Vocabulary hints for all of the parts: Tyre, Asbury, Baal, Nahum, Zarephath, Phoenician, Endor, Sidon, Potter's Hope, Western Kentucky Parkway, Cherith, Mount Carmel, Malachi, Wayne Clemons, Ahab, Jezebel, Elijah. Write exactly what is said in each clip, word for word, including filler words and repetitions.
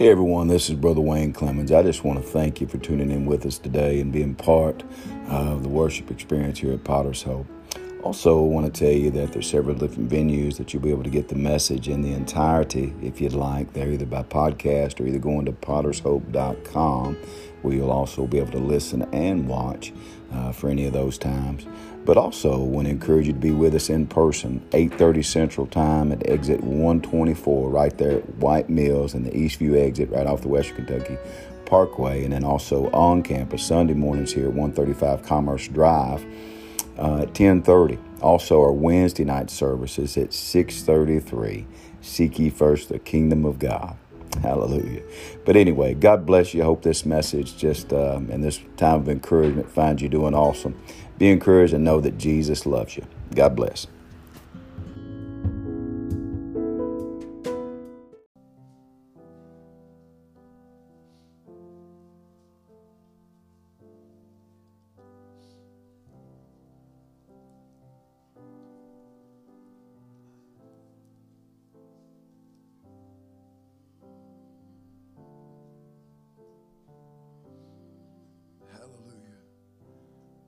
Hey everyone, this is Brother Wayne Clemons. I just want to thank you for tuning in with us today and being part of the worship experience here at Potter's Hope. Also, I want to tell you that there's several different venues that you'll be able to get the message in the entirety if you'd like. They're either by podcast or either going to potters hope dot com, where you'll also be able to listen and watch uh, for any of those times. But also, I want to encourage you to be with us in person, eight thirty Central Time at exit one twenty-four, right there at White Mills and the Eastview exit right off the Western Kentucky Parkway. And then also on campus Sunday mornings here at one thirty-five Commerce Drive. Uh, at ten thirty. Also, our Wednesday night services at six thirty-three. Seek ye first the kingdom of God. Hallelujah. But anyway, God bless you. I hope this message just um, and this time of encouragement finds you doing awesome. Be encouraged and know that Jesus loves you. God bless.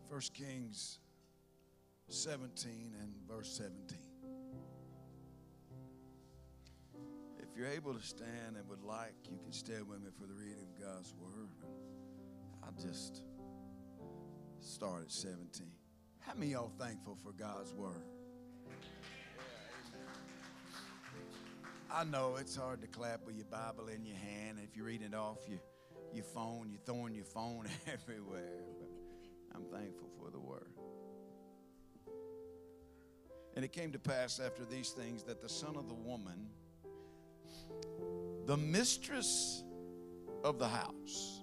First Kings seventeen and verse seventeen. If you're able to stand and would like, you can stand with me for the reading of God's word. I'll just start at seventeen. How many of y'all thankful for God's word? I know it's hard to clap with your Bible in your hand. If you're reading it off your, your phone, you're throwing your phone everywhere. I'm thankful for the word. And it came to pass after these things that the son of the woman, the mistress of the house,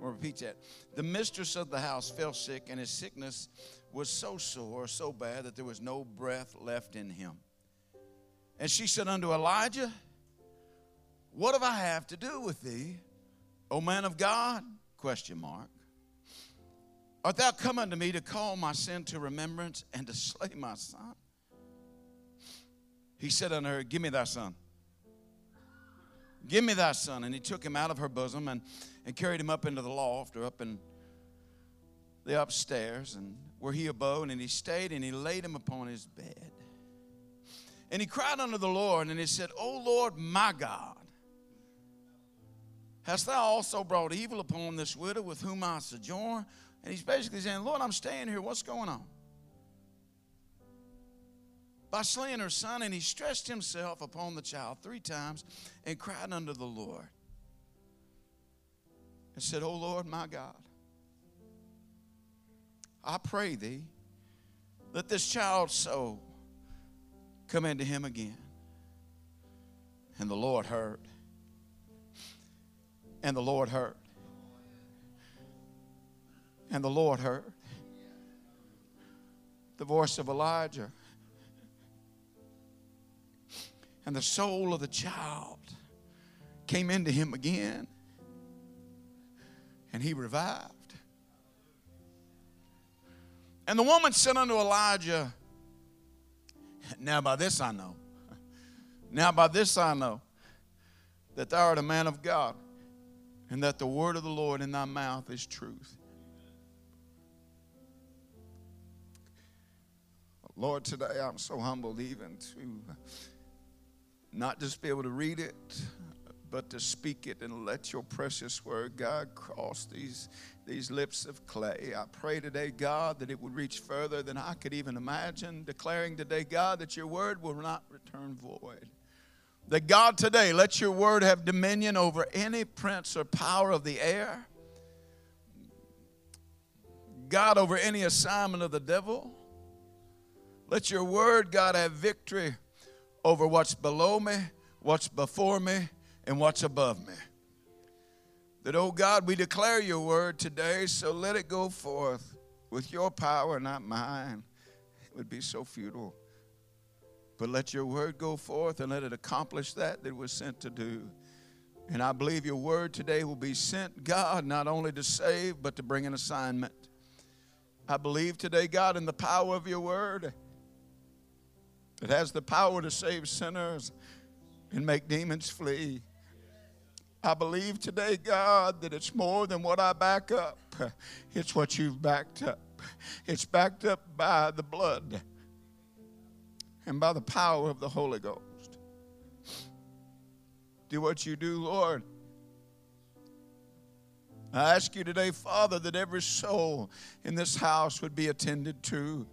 we'll repeat that, the mistress of the house fell sick, and his sickness was so sore, so bad that there was no breath left in him. And she said unto Elijah, what have I have to do with thee, O man of God? Question mark. Art thou come unto me to call my sin to remembrance and to slay my son? He said unto her, give me thy son. Give me thy son. And he took him out of her bosom and, and carried him up into the loft, or up in the upstairs, and where he abode. And he stayed, and he laid him upon his bed. And he cried unto the Lord, and he said, O Lord, my God, hast thou also brought evil upon this widow with whom I sojourn? And he's basically saying, Lord, I'm staying here. What's going on? By slaying her son, and he stretched himself upon the child three times and cried unto the Lord and said, O Lord, my God, I pray thee, let this child's soul come into him again. And the Lord heard. And the Lord heard. And the Lord heard the voice of Elijah. And the soul of the child came into him again. And he revived. And the woman said unto Elijah, now by this I know. Now by this I know that thou art a man of God, and that the word of the Lord in thy mouth is truth. Lord, today I'm so humbled even to not just be able to read it, but to speak it and let your precious word, God, cross these, these lips of clay. I pray today, God, that it would reach further than I could even imagine, declaring today, God, that your word will not return void. That, God, today, let your word have dominion over any prince or power of the air. God, over any assignment of the devil. Let your word, God, have victory over what's below me, what's before me, and what's above me. That, oh God, we declare your word today, so let it go forth with your power, not mine. It would be so futile. But let your word go forth and let it accomplish that that it was sent to do. And I believe your word today will be sent, God, not only to save, but to bring an assignment. I believe today, God, in the power of your word. It has the power to save sinners and make demons flee. I believe today, God, that it's more than what I back up. It's what you've backed up. It's backed up by the blood and by the power of the Holy Ghost. Do what you do, Lord. I ask you today, Father, that every soul in this house would be attended to.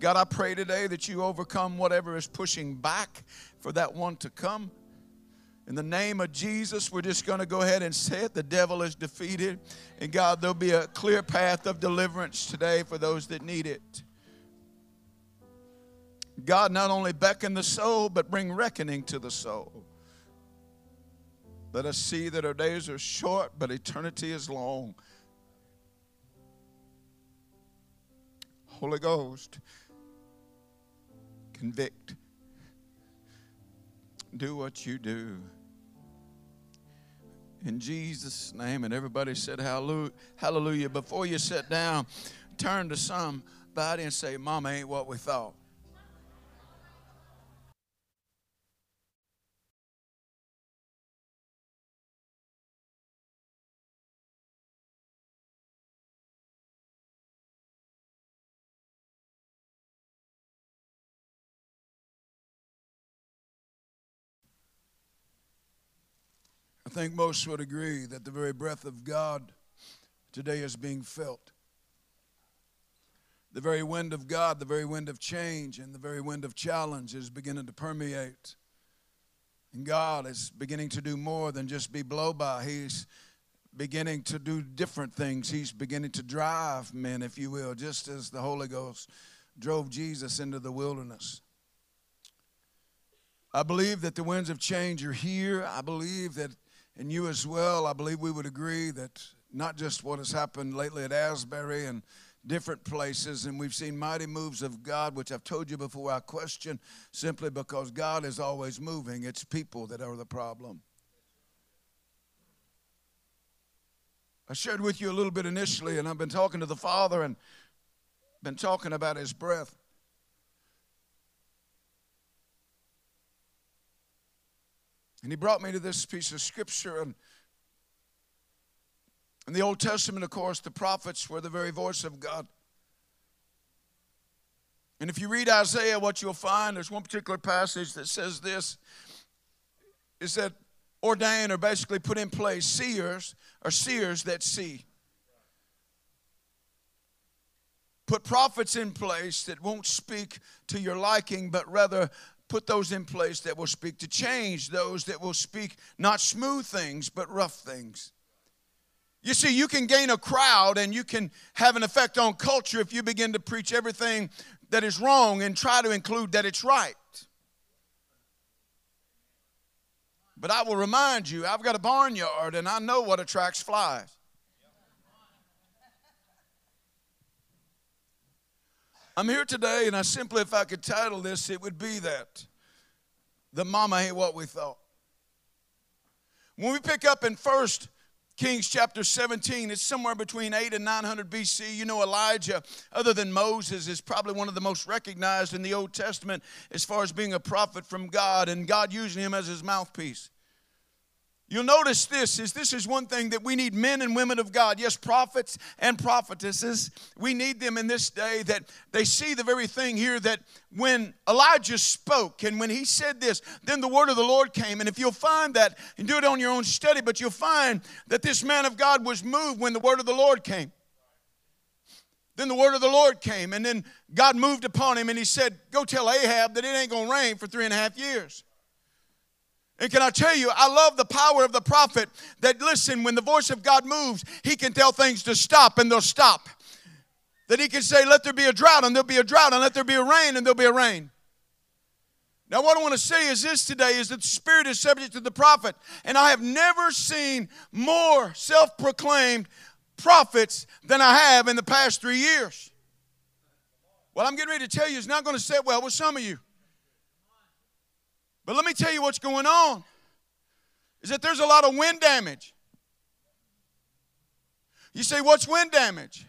God, I pray today that you overcome whatever is pushing back for that one to come. In the name of Jesus, we're just going to go ahead and say it. The devil is defeated. And God, there'll be a clear path of deliverance today for those that need it. God, not only beckon the soul, but bring reckoning to the soul. Let us see that our days are short, but eternity is long. Holy Ghost, convict. Do what you do. In Jesus' name, and everybody said hallelujah. Before you sit down, turn to somebody and say, Mama ain't what we thought. I think most would agree that the very breath of God today is being felt. The very wind of God, the very wind of change, and the very wind of challenge is beginning to permeate. And God is beginning to do more than just be blow-by. He's beginning to do different things. He's beginning to drive men, if you will, just as the Holy Ghost drove Jesus into the wilderness. I believe that the winds of change are here. I believe that. And you as well, I believe we would agree that not just what has happened lately at Asbury and different places, and we've seen mighty moves of God, which I've told you before I question, simply because God is always moving. It's people that are the problem. I shared with you a little bit initially, and I've been talking to the Father and been talking about his breath. And he brought me to this piece of scripture. And in the Old Testament, of course, the prophets were the very voice of God. And if you read Isaiah, what you'll find, there's one particular passage that says this, is that ordained or basically put in place seers or seers that see. Put prophets in place that won't speak to your liking, but rather put those in place that will speak to change, those that will speak not smooth things, but rough things. You see, you can gain a crowd and you can have an effect on culture if you begin to preach everything that is wrong and try to include that it's right. But I will remind you, I've got a barnyard and I know what attracts flies. I'm here today, and I simply, if I could title this, it would be that. The mama ain't what we thought. When we pick up in First Kings chapter seventeen, it's somewhere between eight and nine hundred B C. You know, Elijah, other than Moses, is probably one of the most recognized in the Old Testament as far as being a prophet from God, and God using him as his mouthpiece. You'll notice this is this is one thing that we need, men and women of God, yes, prophets and prophetesses. We need them in this day, that they see the very thing here, that when Elijah spoke and when he said this, then the word of the Lord came. And if you'll find that, and do it on your own study, but you'll find that this man of God was moved when the word of the Lord came. Then the word of the Lord came, and then God moved upon him, and he said, go tell Ahab that it ain't going to rain for three and a half years. And can I tell you, I love the power of the prophet that, listen, when the voice of God moves, he can tell things to stop and they'll stop. That he can say, let there be a drought and there'll be a drought, and let there be a rain and there'll be a rain. Now what I want to say is this today, is that the Spirit is subject to the prophet. And I have never seen more self-proclaimed prophets than I have in the past three years. Well, I'm getting ready to tell you, it's not going to sit well with some of you. But let me tell you what's going on, is that there's a lot of wind damage. You say, what's wind damage?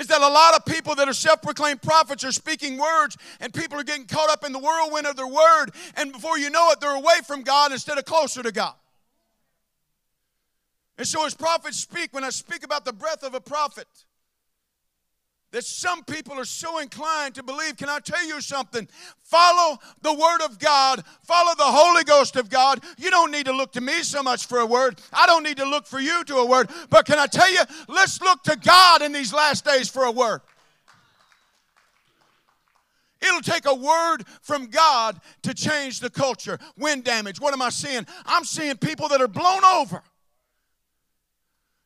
is that a lot of people that are self-proclaimed prophets are speaking words, and people are getting caught up in the whirlwind of their word, and before you know it, they're away from God instead of closer to God. And so as prophets speak, when I speak about the breath of a prophet, that some people are so inclined to believe, can I tell you something? Follow the Word of God. Follow the Holy Ghost of God. You don't need to look to me so much for a word. I don't need to look for you to a word. But can I tell you, let's look to God in these last days for a word. It'll take a word from God to change the culture. Wind damage. What am I seeing? I'm seeing people that are blown over.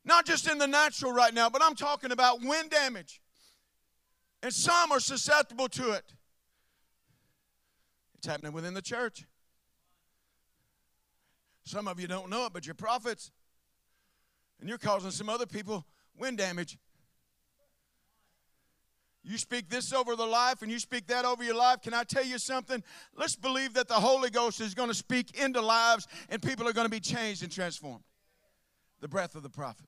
Not just in the natural right now, but I'm talking about wind damage. And some are susceptible to it. It's happening within the church. Some of you don't know it, but you're prophets. And you're causing some other people wind damage. You speak this over their life and you speak that over your life. Can I tell you something? Let's believe that the Holy Ghost is going to speak into lives and people are going to be changed and transformed. The breath of the prophet.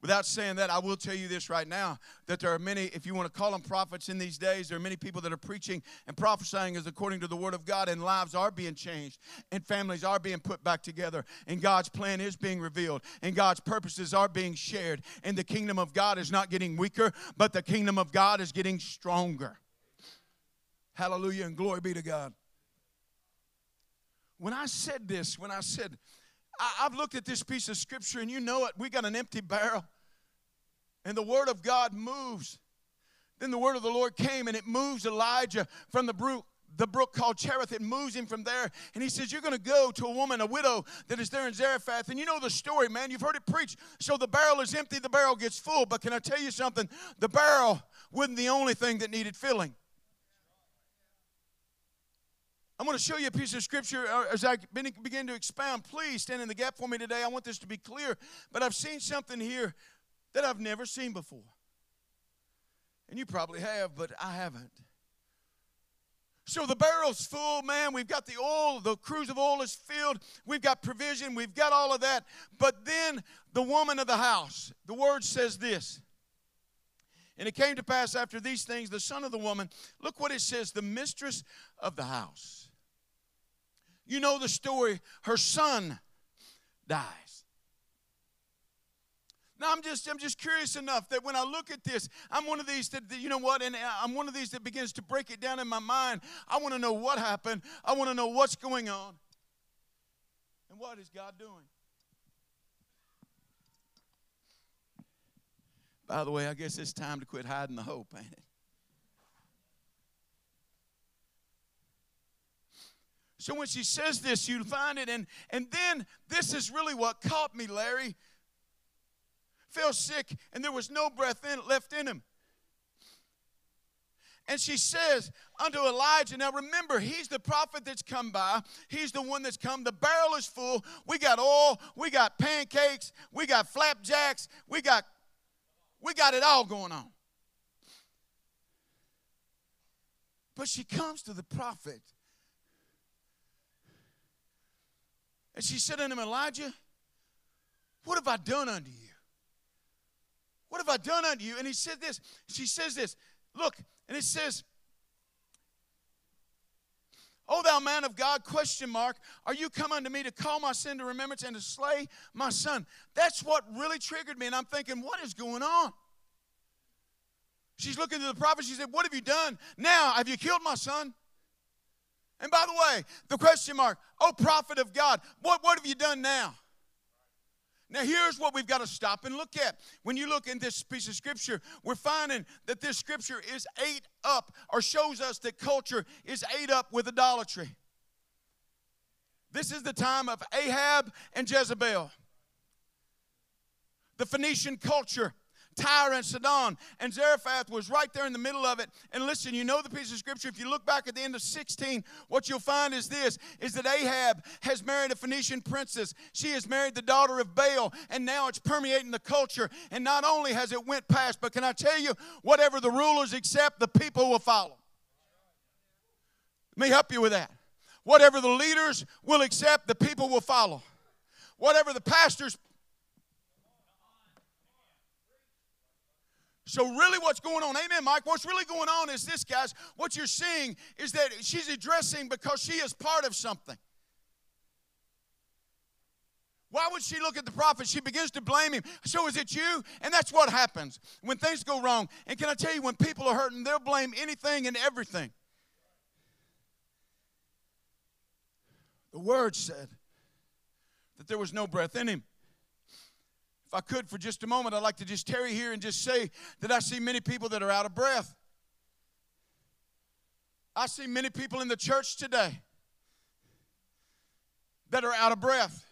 Without saying that, I will tell you this right now, that there are many, if you want to call them prophets in these days, there are many people that are preaching and prophesying as according to the Word of God, and lives are being changed, and families are being put back together, and God's plan is being revealed, and God's purposes are being shared, and the kingdom of God is not getting weaker, but the kingdom of God is getting stronger. Hallelujah and glory be to God. When I said this, when I said... I've looked at this piece of scripture, and you know it. We got an empty barrel, and the word of God moves. Then the word of the Lord came, and it moves Elijah from the brook, the brook called Cherith. It moves him from there, and he says, you're going to go to a woman, a widow, that is there in Zarephath. And you know the story, man. You've heard it preached. So the barrel is empty. The barrel gets full. But can I tell you something? The barrel wasn't the only thing that needed filling. I'm going to show you a piece of scripture as I begin to expound. Please stand in the gap for me today. I want this to be clear. But I've seen something here that I've never seen before. And you probably have, but I haven't. So the barrel's full, man. We've got the oil. The cruise of oil is filled. We've got provision. We've got all of that. But then the woman of the house, the word says this. And it came to pass after these things, the son of the woman, look what it says, the mistress of the house. You know the story. Her son dies. Now, I'm just, I'm just curious enough that when I look at this, I'm one of these that, you know what, and I'm one of these that begins to break it down in my mind. I want to know what happened. I want to know what's going on. And what is God doing? By the way, I guess it's time to quit hiding the hope, ain't it? So when she says this, you find it. And, and then this is really what caught me, Larry. Fell sick, and there was no breath in, left in him. And she says unto Elijah, now remember, he's the prophet that's come by. He's the one that's come. The barrel is full. We got oil. We got pancakes. We got flapjacks. We got, we got it all going on. But she comes to the prophet. And she said unto him, Elijah, what have I done unto you? What have I done unto you? And he said this. She says this. Look, and it says, O thou man of God, question mark, are you come unto me to call my sin to remembrance and to slay my son? That's what really triggered me. And I'm thinking, what is going on? She's looking to the prophet. She said, what have you done? Now, have you killed my son? And by the way, the question mark, oh, prophet of God, what, what have you done now? Now, here's what we've got to stop and look at. When you look in this piece of scripture, we're finding that this scripture is ate up, or shows us that culture is ate up with idolatry. This is the time of Ahab and Jezebel. The Phoenician culture. Tyre and Sidon and Zarephath was right there in the middle of it. And listen, you know the piece of scripture. If you look back at the end of sixteen, what you'll find is this, is that Ahab has married a Phoenician princess. She has married the daughter of Baal, and now it's permeating the culture. And not only has it went past, but can I tell you, whatever the rulers accept, the people will follow. Let me help you with that. Whatever the leaders will accept, the people will follow. Whatever the pastors So really what's going on, amen, Mike, what's really going on is this, guys. What you're seeing is that she's addressing because she is part of something. Why would she look at the prophet? She begins to blame him. So is it you? And that's what happens when things go wrong. And can I tell you, when people are hurting, they'll blame anything and everything. The word said that there was no breath in him. If I could, for just a moment, I'd like to just tarry here and just say that I see many people that are out of breath. I see many people in the church today that are out of breath.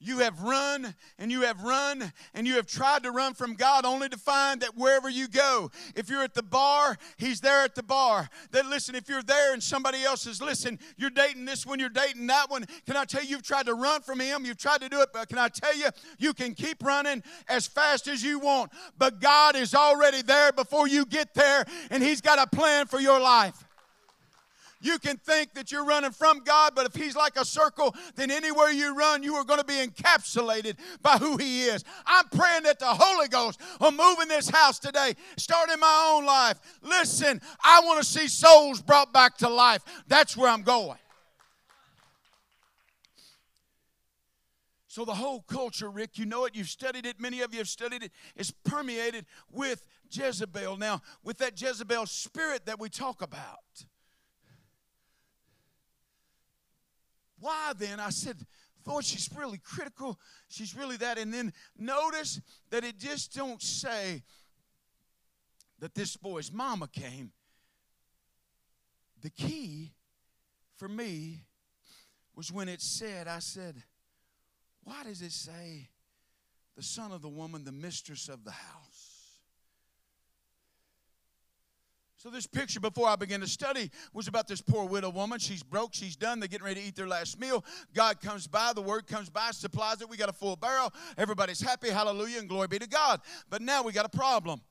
You have run, and you have run, and you have tried to run from God only to find that wherever you go, if you're at the bar, he's there at the bar. That listen, if you're there and somebody else is listening, you're dating this one, you're dating that one. Can I tell you, you've tried to run from him. You've tried to do it, but can I tell you, you can keep running as fast as you want. But God is already there before you get there, and he's got a plan for your life. You can think that you're running from God, but if he's like a circle, then anywhere you run, you are going to be encapsulated by who he is. I'm praying that the Holy Ghost will move in this house today, start in my own life. Listen, I want to see souls brought back to life. That's where I'm going. So the whole culture, Rick, you know it. You've studied it. Many of you have studied it. It's permeated with Jezebel. Now, with that Jezebel spirit that we talk about, why then? I said, Lord, she's really critical. She's really that. And then notice that it just don't say that this boy's mama came. The key for me was when it said, I said, why does it say the son of the woman, the mistress of the house? So this picture, before I began to study, was about this poor widow woman. She's broke. She's done. They're getting ready to eat their last meal. God comes by. The word comes by, supplies it. We got a full barrel. Everybody's happy. Hallelujah and glory be to God. But now we got a problem.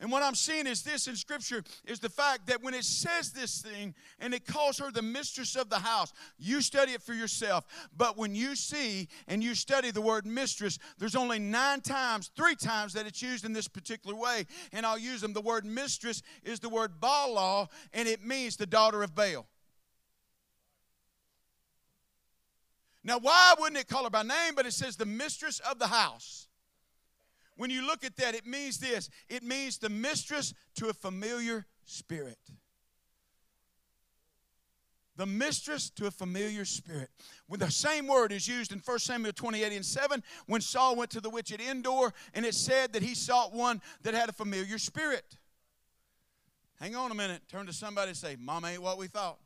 And what I'm seeing is this in Scripture is the fact that when it says this thing and it calls her the mistress of the house, you study it for yourself. But when you see and you study the word mistress, there's only nine times, three times that it's used in this particular way. And I'll use them. The word mistress is the word Baal, and it means the daughter of Baal. Now, why wouldn't it call her by name? But it says the mistress of the house. When you look at that, it means this. It means the mistress to a familiar spirit. The mistress to a familiar spirit. When the same word is used in First Samuel twenty-eight and seven, when Saul went to the witch at Endor, and it said that he sought one that had a familiar spirit. Hang on a minute. Turn to somebody and say, Mama ain't what we thought.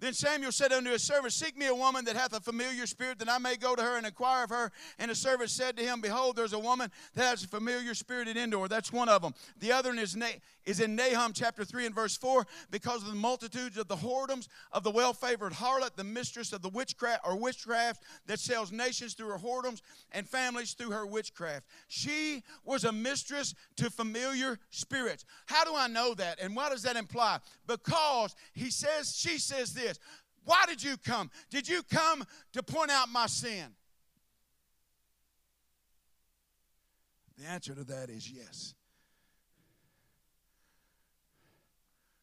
Then Samuel said unto his servant, Seek me a woman that hath a familiar spirit, that I may go to her and inquire of her. And the servant said to him, Behold, there's a woman that has a familiar spirit at Endor. That's one of them. The other is in Nahum chapter three and verse four. Because of the multitudes of the whoredoms of the well-favored harlot, the mistress of the witchcraft or witchcraft that sells nations through her whoredoms and families through her witchcraft. She was a mistress to familiar spirits. How do I know that? And what does that imply? Because he says, she says this. Why did you come? Did you come to point out my sin? The answer to that is yes.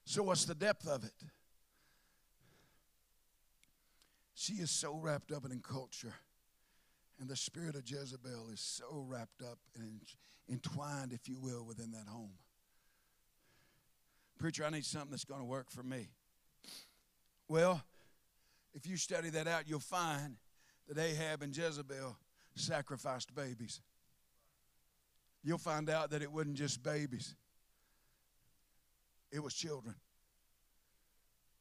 So what's the depth of it? She is so wrapped up in culture, and the spirit of Jezebel is so wrapped up and entwined, if you will, within that home. Preacher, I need something that's going to work for me. Well, if you study that out, you'll find that Ahab and Jezebel sacrificed babies. You'll find out that it wasn't just babies. It was children.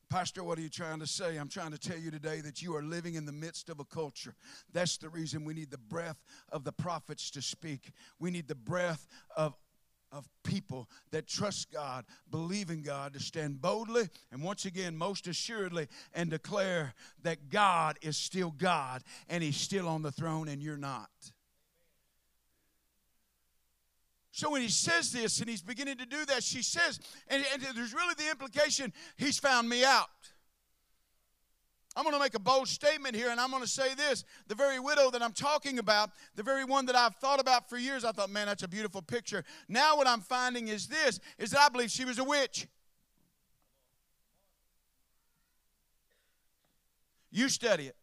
Pastor, what are you trying to say? I'm trying to tell you today that you are living in the midst of a culture. That's the reason we need the breath of the prophets to speak. We need the breath of of people that trust God, believe in God, to stand boldly and once again most assuredly and declare that God is still God and he's still on the throne and you're not. So when he says this and he's beginning to do that, she says, and, and there's really the implication, he's found me out. I'm going to make a bold statement here, and I'm going to say this. The very widow that I'm talking about, the very one that I've thought about for years, I thought, man, that's a beautiful picture. Now what I'm finding is this, is that I believe she was a witch. You study it.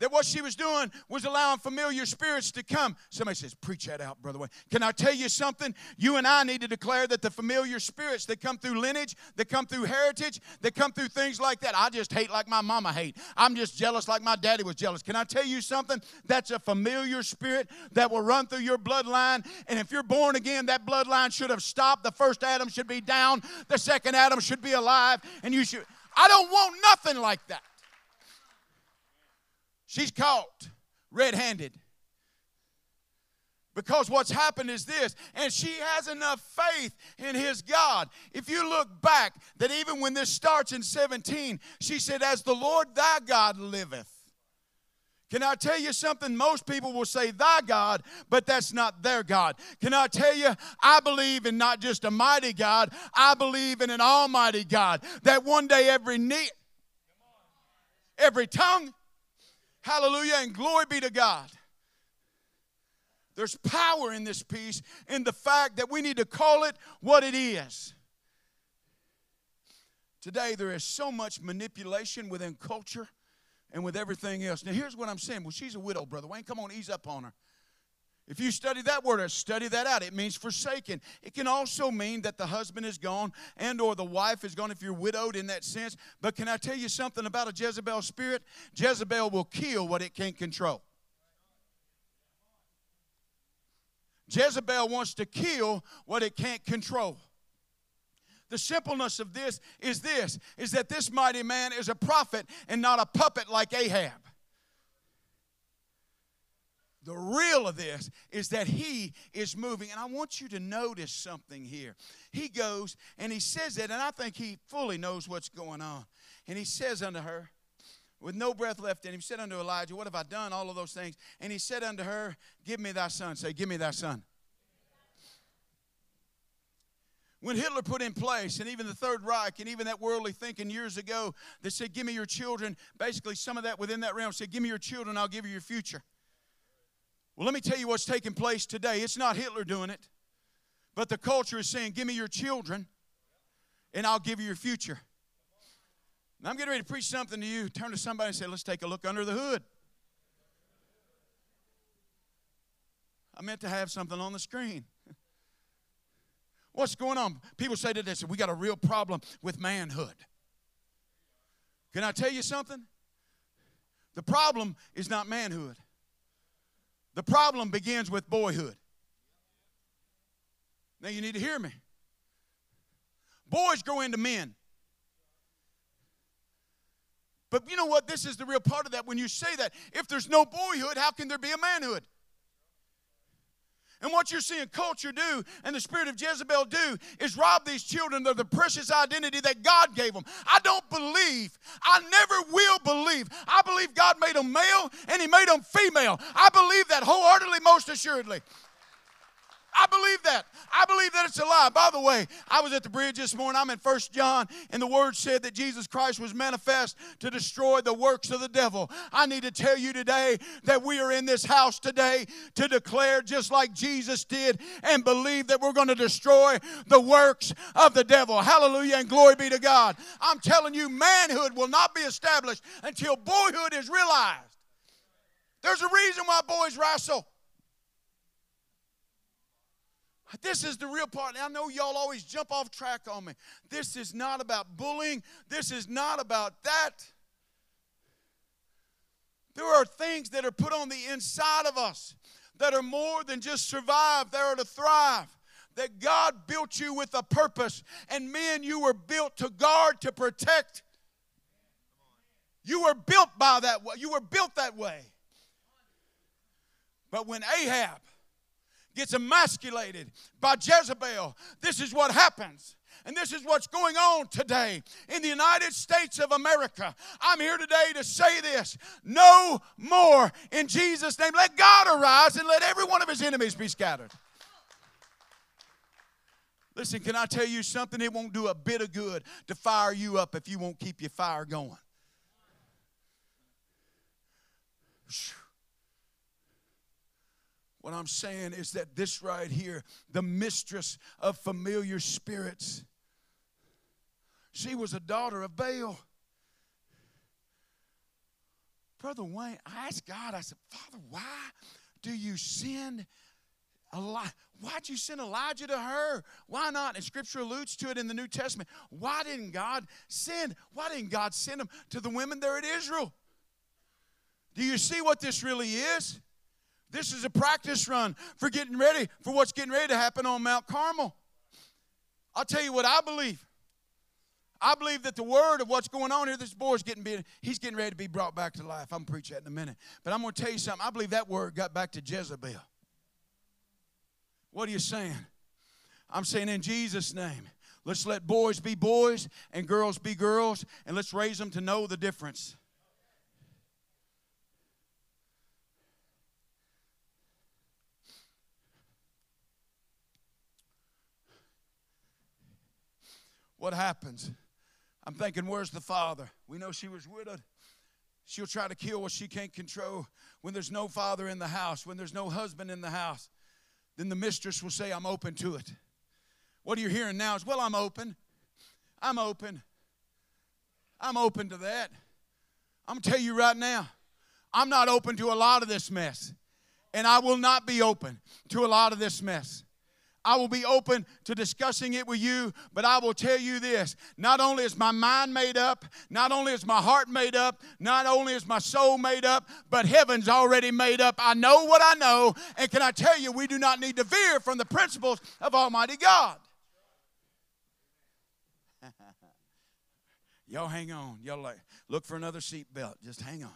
That what she was doing was allowing familiar spirits to come. Somebody says, preach that out, Brother Wayne. Can I tell you something? You and I need to declare that the familiar spirits that come through lineage, that come through heritage, that come through things like that. I just hate like my mama hate. I'm just jealous like my daddy was jealous. Can I tell you something? That's a familiar spirit that will run through your bloodline. And if you're born again, that bloodline should have stopped. The first Adam should be down. The second Adam should be alive. And you should. I don't want nothing like that. She's caught red-handed. Because what's happened is this, and she has enough faith in his God. If you look back, that even when this starts in seventeen, she said, as the Lord thy God liveth. Can I tell you something? Most people will say thy God, but that's not their God. Can I tell you, I believe in not just a mighty God, I believe in an almighty God. That one day every knee, every tongue, hallelujah, and glory be to God. There's power in this piece in the fact that we need to call it what it is. Today there is so much manipulation within culture and with everything else. Now here's what I'm saying. Well, she's a widow, Brother Wayne. Come on, ease up on her. If you study that word, study that out. It means forsaken. It can also mean that the husband is gone and or the wife is gone if you're widowed in that sense. But can I tell you something about a Jezebel spirit? Jezebel will kill what it can't control. Jezebel wants to kill what it can't control. The simpleness of this is this, is that this mighty man is a prophet and not a puppet like Ahab. The real of this is that he is moving. And I want you to notice something here. He goes and he says that, and I think he fully knows what's going on. And he says unto her, with no breath left in him, said unto Elijah, what have I done? All of those things. And he said unto her, give me thy son. Say, give me thy son. When Hitler put in place, and even the Third Reich, and even that worldly thinking years ago that said, give me your children, basically some of that within that realm said, give me your children, I'll give you your future. Well, let me tell you what's taking place today. It's not Hitler doing it, but the culture is saying, give me your children, and I'll give you your future. And I'm getting ready to preach something to you. Turn to somebody and say, let's take a look under the hood. I meant to have something on the screen. What's going on? People say today, we got a real problem with manhood. Can I tell you something? The problem is not manhood. The problem begins with boyhood. Now you need to hear me. Boys grow into men. But you know what? This is the real part of that. When you say that, if there's no boyhood, how can there be a manhood? And what you're seeing culture do and the spirit of Jezebel do is rob these children of the precious identity that God gave them. I don't believe. I never will believe. I believe God made them male and he made them female. I believe that wholeheartedly, most assuredly. I believe that. I believe that it's a lie. By the way, I was at the bridge this morning. I'm in First John, and the word said that Jesus Christ was manifest to destroy the works of the devil. I need to tell you today that we are in this house today to declare just like Jesus did and believe that we're going to destroy the works of the devil. Hallelujah and glory be to God. I'm telling you, manhood will not be established until boyhood is realized. There's a reason why boys wrestle. This is the real part. And I know y'all always jump off track on me. This is not about bullying. This is not about that. There are things that are put on the inside of us that are more than just survive. They are to thrive. That God built you with a purpose. And men, you were built to guard, to protect. You were built by that way. You were built that way. But when Ahab gets emasculated by Jezebel, this is what happens. And this is what's going on today in the United States of America. I'm here today to say this. No more in Jesus' name. Let God arise and let every one of his enemies be scattered. Listen, can I tell you something? It won't do a bit of good to fire you up if you won't keep your fire going. What I'm saying is that this right here, the mistress of familiar spirits, she was a daughter of Baal. Brother Wayne, I asked God, I said, Father, why do you send Elijah? Why'd you send Elijah to her? Why not? And Scripture alludes to it in the New Testament. Why didn't God send? Why didn't God send him to the women there in Israel? Do you see what this really is? This is a practice run for getting ready for what's getting ready to happen on Mount Carmel. I'll tell you what I believe. I believe that the word of what's going on here, this boy's getting being, he's getting ready to be brought back to life. I'm going to preach that in a minute. But I'm going to tell you something. I believe that word got back to Jezebel. What are you saying? I'm saying in Jesus' name, let's let boys be boys and girls be girls, and let's raise them to know the difference. What happens? I'm thinking, where's the father? We know she was widowed. She'll try to kill what she can't control. When there's no father in the house, when there's no husband in the house, then the mistress will say, I'm open to it. What you're hearing now is, well, I'm open. I'm open. I'm open to that. I'm going to tell you right now, I'm not open to a lot of this mess. And I will not be open to a lot of this mess. I will be open to discussing it with you, but I will tell you this. Not only is my mind made up, not only is my heart made up, not only is my soul made up, but heaven's already made up. I know what I know, and can I tell you, we do not need to veer from the principles of Almighty God. Y'all hang on. Y'all like, look for another seatbelt. Just hang on.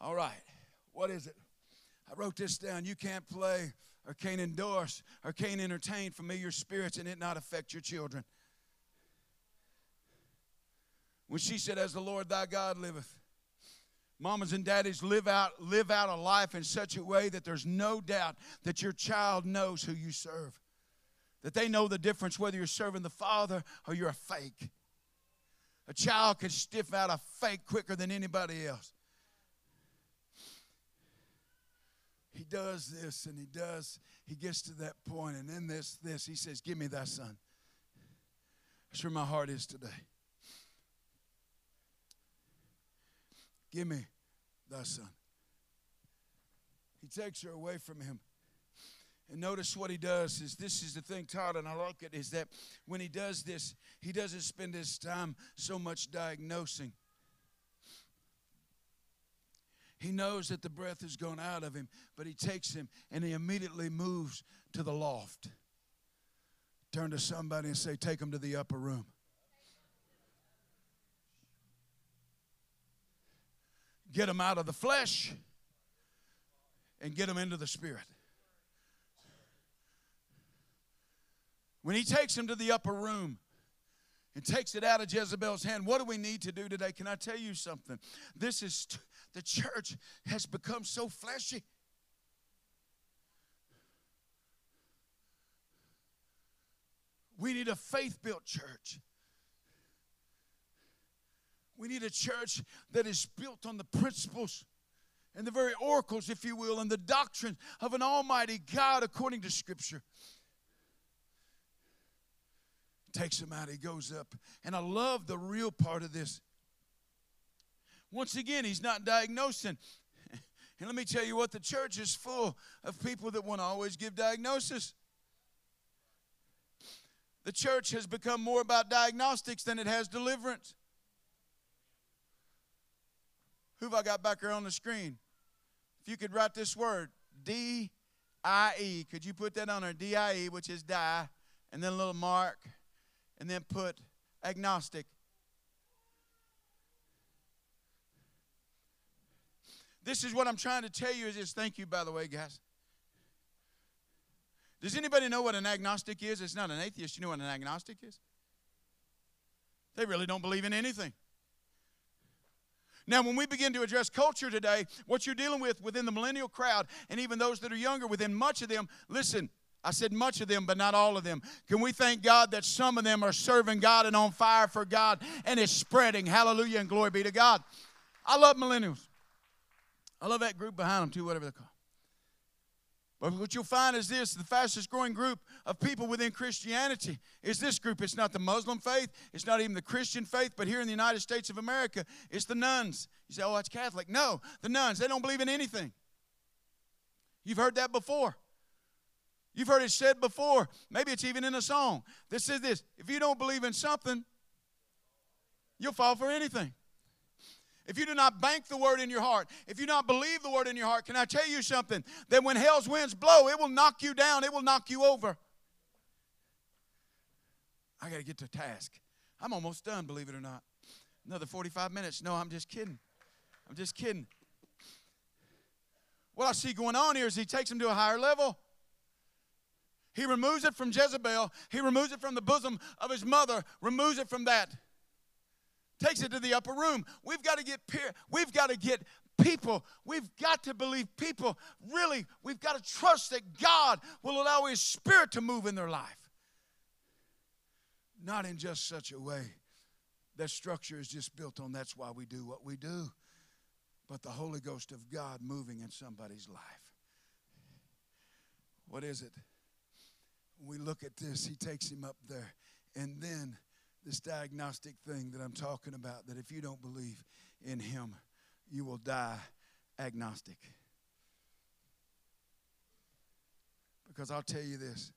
All right. What is it? I wrote this down. You can't play or can't endorse, or can't entertain familiar spirits and it not affect your children. When she said, as the Lord thy God liveth, mamas and daddies live out, live out a life in such a way that there's no doubt that your child knows who you serve, that they know the difference whether you're serving the Father or you're a fake. A child can sniff out a fake quicker than anybody else. He does this and he does, he gets to that point, and then this, this, he says, give me thy son. That's where my heart is today. Give me thy son. He takes her away from him. And notice what he does is, this is the thing, Todd, and I like it, is that when he does this, he doesn't spend his time so much diagnosing. He knows that the breath has gone out of him, but he takes him and he immediately moves to the loft. Turn to somebody and say, take him to the upper room. Get him out of the flesh and get him into the spirit. When he takes him to the upper room, and takes it out of Jezebel's hand. What do we need to do today? Can I tell you something? This is, the church has become so fleshy. We need a faith-built church. We need a church that is built on the principles and the very oracles, if you will, and the doctrine of an almighty God according to Scripture. Takes him out. He goes up. And I love the real part of this. Once again, he's not diagnosing. And let me tell you what, the church is full of people that want to always give diagnosis. The church has become more about diagnostics than it has deliverance. Who have I got back here on the screen? If you could write this word, D I E. Could you put that on there? D I E, which is die, and then a little mark. And then put agnostic. This is what I'm trying to tell you is this. Thank you, by the way, guys. Does anybody know what an agnostic is? It's not an atheist. You know what an agnostic is? They really don't believe in anything. Now, when we begin to address culture today, what you're dealing with within the millennial crowd and even those that are younger, within much of them, listen, I said much of them, but not all of them. Can we thank God that some of them are serving God and on fire for God, and it's spreading? Hallelujah and glory be to God. I love millennials. I love that group behind them too, whatever they're called. But what you'll find is this, the fastest growing group of people within Christianity is this group. It's not the Muslim faith. It's not even the Christian faith. But here in the United States of America, it's the nuns. You say, oh, that's Catholic. No, the nuns, they don't believe in anything. You've heard that before. You've heard it said before. Maybe it's even in a song. This says this, if you don't believe in something, you'll fall for anything. If you do not bank the word in your heart, if you do not believe the word in your heart, can I tell you something? That when hell's winds blow, it will knock you down. It will knock you over. I got to get to task. I'm almost done, believe it or not. Another forty-five minutes. No, I'm just kidding. I'm just kidding. What I see going on here is he takes them to a higher level. He removes it from Jezebel. He removes it from the bosom of his mother. Removes it from that. Takes it to the upper room. We've got to get peer, we've got to get people. We've got to believe people. Really, we've got to trust that God will allow his spirit to move in their life. Not in just such a way that structure is just built on that's why we do what we do, but the Holy Ghost of God moving in somebody's life. What is it? We look at this, he takes him up there, and then this diagnostic thing that I'm talking about, that if you don't believe in him, you will die agnostic. Because I'll tell you this.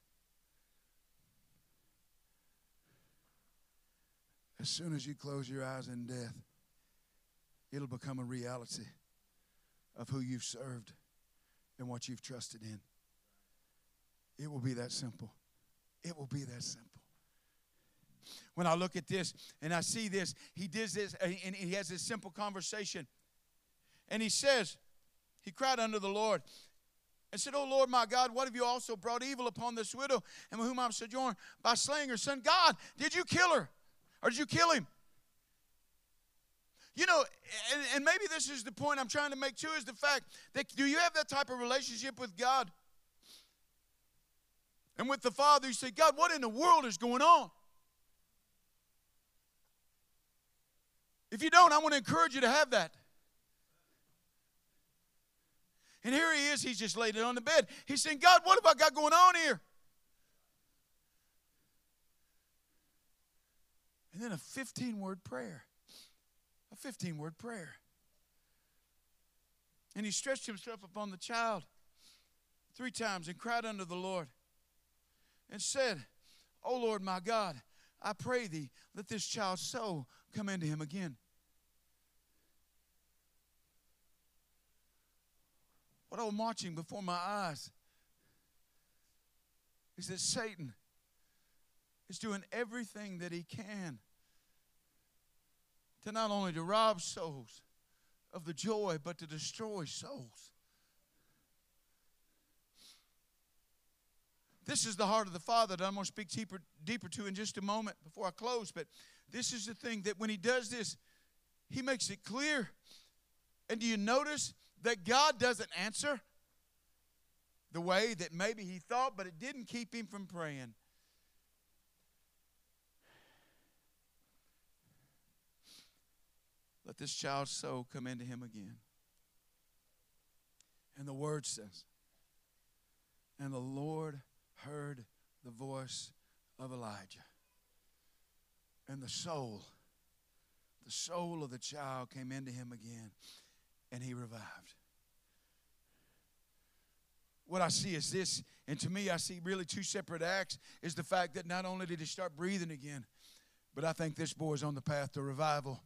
As soon as you close your eyes in death, it'll become a reality of who you've served and what you've trusted in. It will be that simple. It will be that simple. When I look at this and I see this, he does this, and he has this simple conversation. And he says, he cried unto the Lord and said, O Lord, my God, what have you also brought evil upon this widow and with whom I'm sojourned by slaying her son? God, did you kill her? Or did you kill him? You know, and, and maybe this is the point I'm trying to make too, is the fact that do you have that type of relationship with God? And with the Father, you say, God, what in the world is going on? If you don't, I want to encourage you to have that. And here he is. He's just laid it on the bed. He's saying, God, what have I got going on here? And then a fifteen-word prayer. A fifteen-word prayer. And he stretched himself upon the child three times and cried unto the Lord and said, O Lord, my God, I pray thee, let this child's soul come into him again. What I'm watching before my eyes is that Satan is doing everything that he can to not only to rob souls of the joy, but to destroy souls. This is the heart of the Father that I'm going to speak deeper, deeper to in just a moment before I close. But this is the thing that when he does this, he makes it clear. And do you notice that God doesn't answer the way that maybe he thought, but it didn't keep him from praying. Let this child's soul come into him again. And the word says, and the Lord heard the voice of Elijah. And the soul, the soul of the child came into him again, and he revived. What I see is this, and to me I see really two separate acts, is the fact that not only did he start breathing again, but I think this boy is on the path to revival.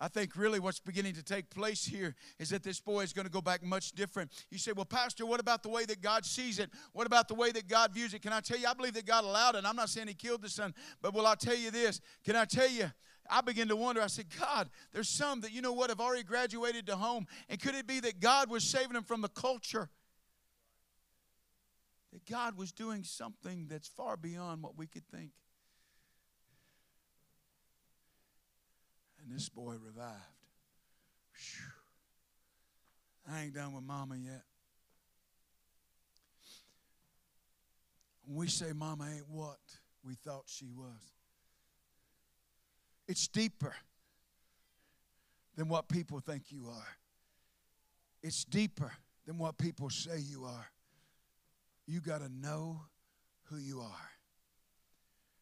I think really what's beginning to take place here is that this boy is going to go back much different. You say, well, Pastor, what about the way that God sees it? What about the way that God views it? Can I tell you, I believe that God allowed it. I'm not saying he killed the son, but will I tell you this? Can I tell you, I begin to wonder. I said, God, there's some that, you know what, have already graduated to home. And could it be that God was saving them from the culture? That God was doing something that's far beyond what we could think. And this boy revived. Whew. I ain't done with mama yet. When we say Mama ain't what we thought she was, it's deeper than what people think you are. It's deeper than what people say you are. You got to know who you are.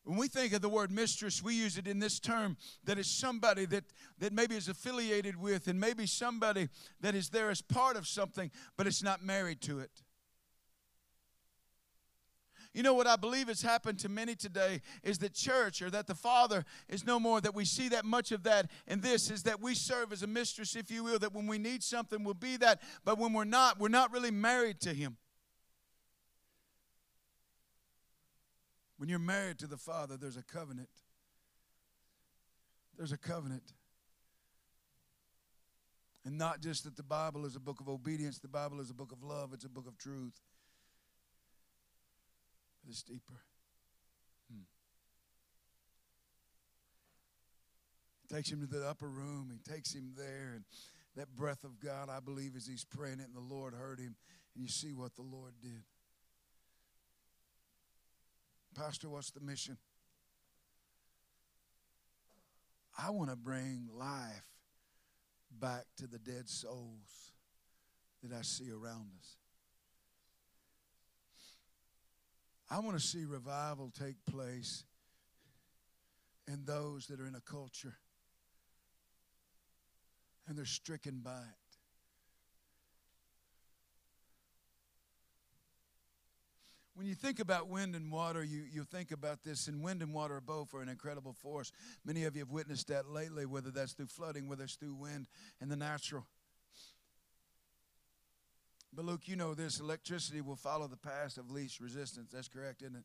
When we think of the word mistress, we use it in this term that it's somebody that, that maybe is affiliated with, and maybe somebody that is there as part of something, but it's not married to it. You know what I believe has happened to many today is that church, or that the Father is no more, that we see that much of that. And this is that we serve as a mistress, if you will, that when we need something, we'll be that. But when we're not, we're not really married to Him. When you're married to the Father, there's a covenant. There's a covenant. And not just that the Bible is a book of obedience, the Bible is a book of love, it's a book of truth. But it's deeper. Hmm. He takes him to the upper room. He takes him there. And that breath of God, I believe, as he's praying it, and the Lord heard him. And you see what the Lord did. Pastor, what's the mission? I want to bring life back to the dead souls that I see around us. I want to see revival take place in those that are in a culture and they're stricken by it. When you think about wind and water, you, you think about this, and wind and water both are an incredible force. Many of you have witnessed that lately, whether that's through flooding, whether it's through wind and the natural. But Luke, you know this, electricity will follow the path of least resistance. That's correct, isn't it?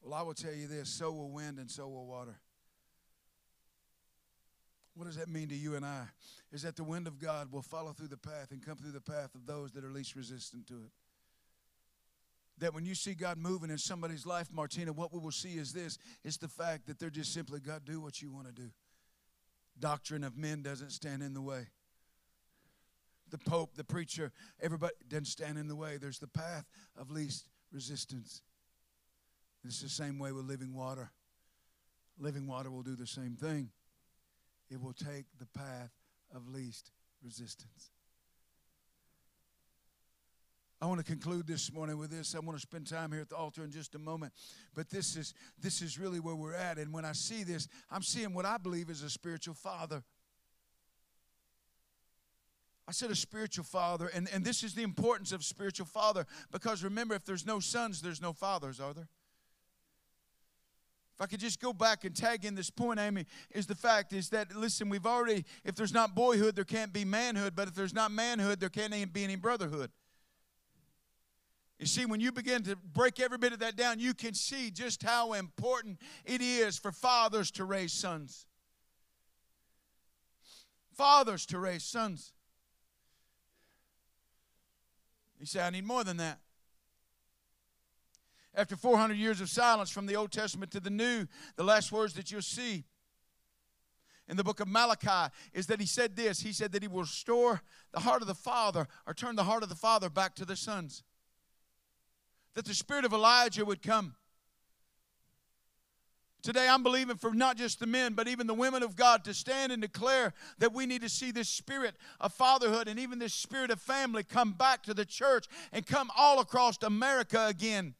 Well, I will tell you this, so will wind and so will water. What does that mean to you and I? Is that the wind of God will follow through the path and come through the path of those that are least resistant to it. That when you see God moving in somebody's life, Martina, what we will see is this. It's the fact that they're just simply, God, do what you want to do. Doctrine of men doesn't stand in the way. The Pope, the preacher, everybody doesn't stand in the way. There's the path of least resistance. It's the same way with living water. Living water will do the same thing. It will take the path of least resistance. I want to conclude this morning with this. I want to spend time here at the altar in just a moment. But this is, this is really where we're at. And when I see this, I'm seeing what I believe is a spiritual father. I said a spiritual father, and, and this is the importance of spiritual father, because remember, if there's no sons, there's no fathers, are there? If I could just go back and tag in this point, Amy, is the fact is that, listen, we've already, if there's not boyhood, there can't be manhood, but if there's not manhood, there can't even be any brotherhood. You see, when you begin to break every bit of that down, you can see just how important it is for fathers to raise sons. Fathers to raise sons. He said, I need more than that. After four hundred years of silence from the Old Testament to the New, the last words that you'll see in the book of Malachi is that he said this. He said that he will restore the heart of the father, or turn the heart of the father back to the sons. That the spirit of Elijah would come. Today I'm believing for not just the men, but even the women of God to stand and declare that we need to see this spirit of fatherhood and even this spirit of family come back to the church and come all across America again.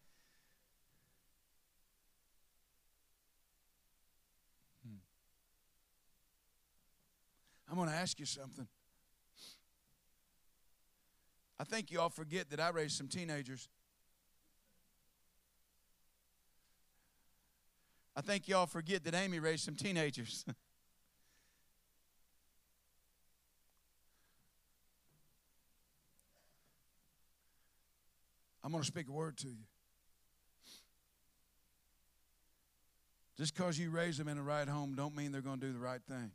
Hmm. I'm going to ask you something. I think you all forget that I raised some teenagers. I think y'all forget that Amy raised some teenagers. I'm going to speak a word to you. Just because you raise them in the right home don't mean they're going to do the right thing.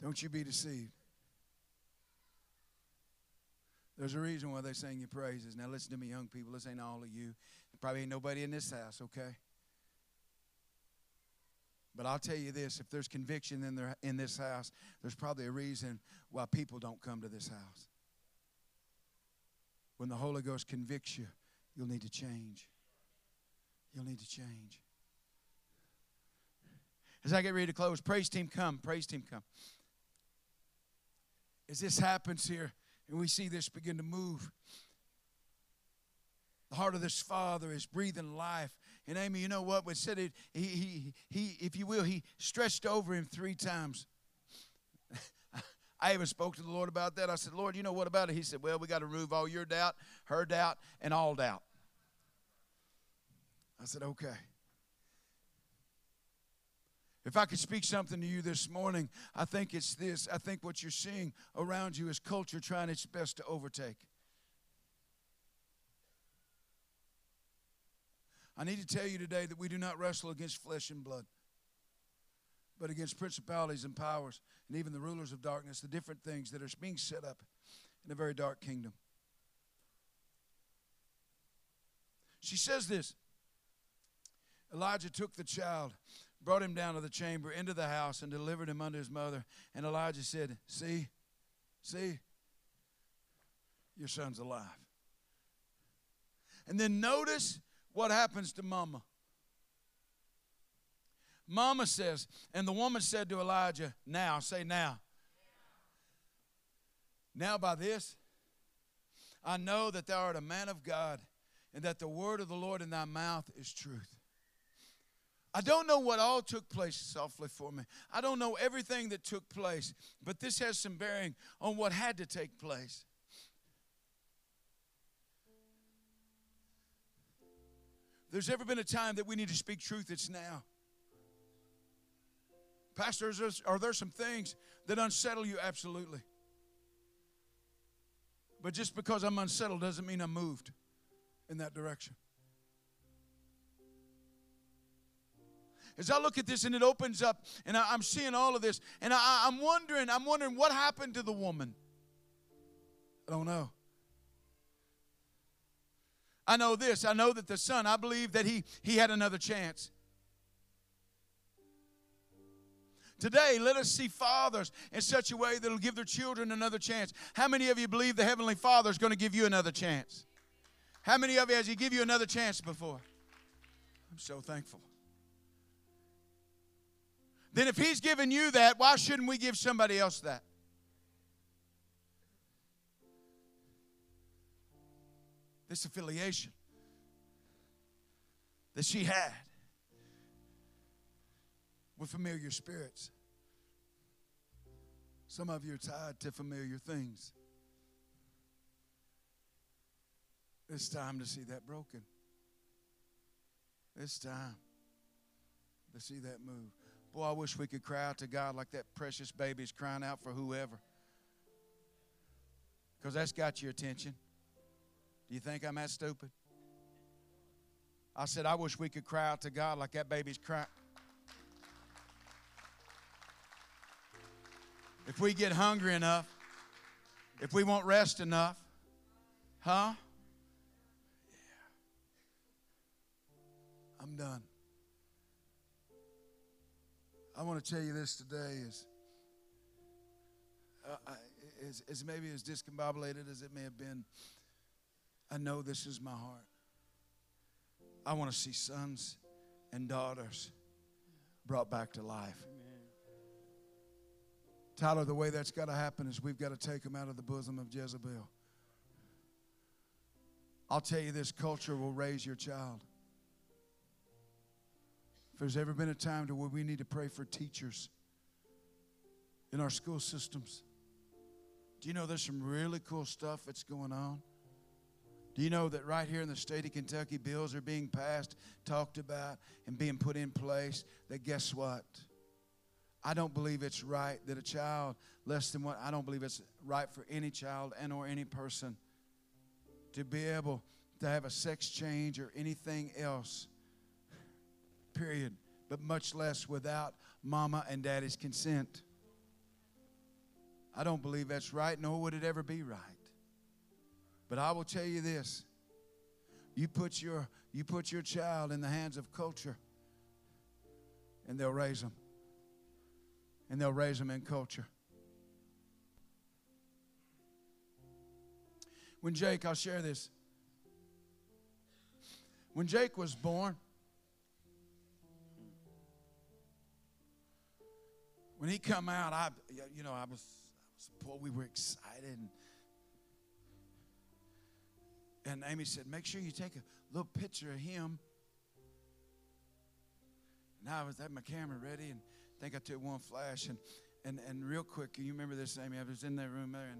Don't you be deceived. There's a reason why they sing your praises. Now listen to me, young people. This ain't all of you. Probably ain't nobody in this house, okay? But I'll tell you this. If there's conviction in, their, in this house, there's probably a reason why people don't come to this house. when the Holy Ghost convicts you, you'll need to change. You'll need to change. As I get ready to close, praise team come, praise team come. As this happens here and we see this begin to move, the heart of this Father is breathing life. And Amy, you know what? We said it, he, he, he, if you will, he stretched over him three times. I even spoke to the Lord about that. I said, Lord, you know what about it? He said, well, we got to remove all your doubt, her doubt, and all doubt. I said, okay. If I could speak something to you this morning, I think it's this. I think what you're seeing around you is culture trying its best to overtake. I need to tell you today that we do not wrestle against flesh and blood, but against principalities and powers and even the rulers of darkness, the different things that are being set up in a very dark kingdom. She says this, Elijah took the child, brought him down to the chamber, into the house, and delivered him unto his mother. And Elijah said, see, see, your son's alive. And then notice what happens to Mama. Mama says, and the woman said to Elijah, now, say now. Now by this, I know that thou art a man of God, and that the word of the Lord in thy mouth is truth. I don't know what all took place softly for me. I don't know everything that took place, but this has some bearing on what had to take place. There's ever been a time that we need to speak truth, it's now. Pastors, are there some things that unsettle you? Absolutely. But just because I'm unsettled doesn't mean I'm moved in that direction. As I look at this and it opens up and I, I'm seeing all of this and I, I'm wondering, I'm wondering what happened to the woman. I don't know. I know this. I know that the son, I believe that he, he had another chance. Today, let us see fathers in such a way that will give their children another chance. How many of you believe the Heavenly Father is going to give you another chance? How many of you has he given you another chance before? I'm so thankful. Then if he's given you that, why shouldn't we give somebody else that? This affiliation that she had with familiar spirits. Some of you are tied to familiar things. It's time to see that broken. It's time to see that move. Boy, I wish we could cry out to God like that precious baby's crying out for whoever. Because that's got your attention. Do you think I'm that stupid? I said, I wish we could cry out to God like that baby's crying. If we get hungry enough, if we want rest enough, huh? Yeah. I'm done. I want to tell you this today is, uh, is, is maybe as discombobulated as it may have been, I know this is my heart. I want to see sons and daughters brought back to life. Amen. Tyler, the way that's got to happen is we've got to take them out of the bosom of Jezebel. I'll tell you this, culture will raise your child. If there's ever been a time to where we need to pray for teachers in our school systems, do you know there's some really cool stuff that's going on? Do you know that right here in the state of Kentucky, bills are being passed, talked about, and being put in place that guess what? I don't believe it's right that a child less than what, I don't believe it's right for any child and or any person to be able to have a sex change or anything else. Period, but much less without mama and daddy's consent. I don't believe that's right, nor would it ever be right. But I will tell you this. You put your, you put your child in the hands of culture, and they'll raise them. And they'll raise them in culture. When Jake, I'll share this. When Jake was born, when he come out, I, you know, I was, I was boy, we were excited. And, and Amy said, make sure you take a little picture of him. And I was had my camera ready, and I think I took one flash. And and, and real quick, you remember this, Amy? I was in that room there,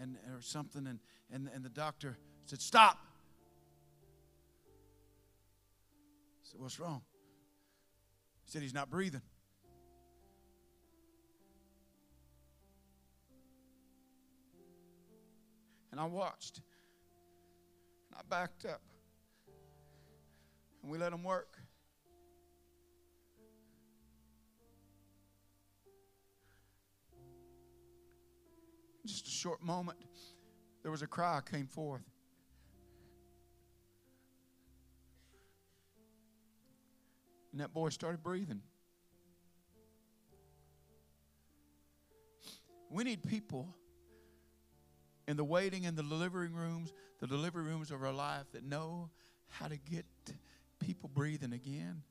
and, and or something, and, and, and the doctor said, stop. I said, what's wrong? He said, he's not breathing. And I watched. And I backed up. And we let him work. Just a short moment, there was a cry came forth. And that boy started breathing. We need people in the waiting and the delivering rooms, the delivery rooms of our life that know how to get people breathing again.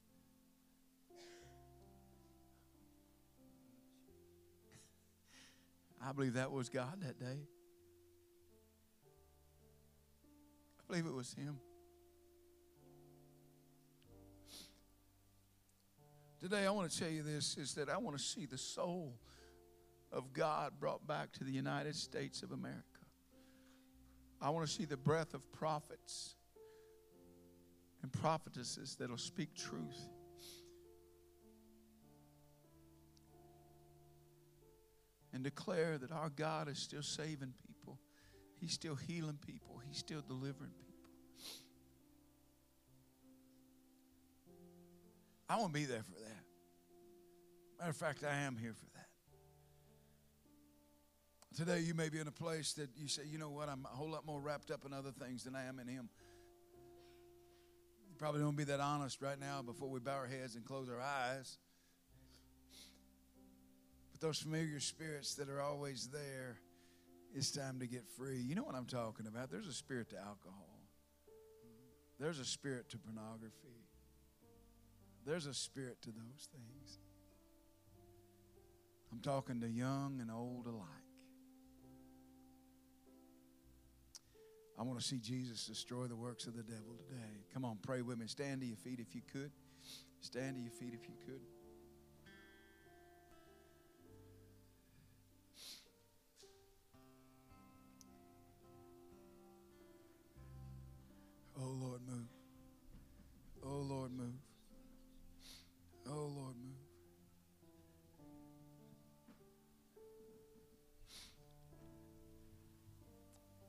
I believe that was God that day. I believe it was Him. Today I want to tell you this, is that I want to see the soul of God brought back to the United States of America. I want to see the breath of prophets and prophetesses that will speak truth. And declare that our God is still saving people. He's still healing people. He's still delivering people. I want to be there for that. Matter of fact, I am here for that. Today you may be in a place that you say, you know what, I'm a whole lot more wrapped up in other things than I am in Him. You probably don't be that honest right now before we bow our heads and close our eyes. Those familiar spirits that are always there, it's time to get free. You know what I'm talking about. There's a spirit to alcohol. There's a spirit to pornography. There's a spirit to those things. I'm talking to young and old alike. I want to see Jesus destroy the works of the devil today. Come on, pray with me. Stand to your feet if you could. Stand to your feet if you could. Oh, Lord, move. Oh, Lord, move. Oh, Lord, move.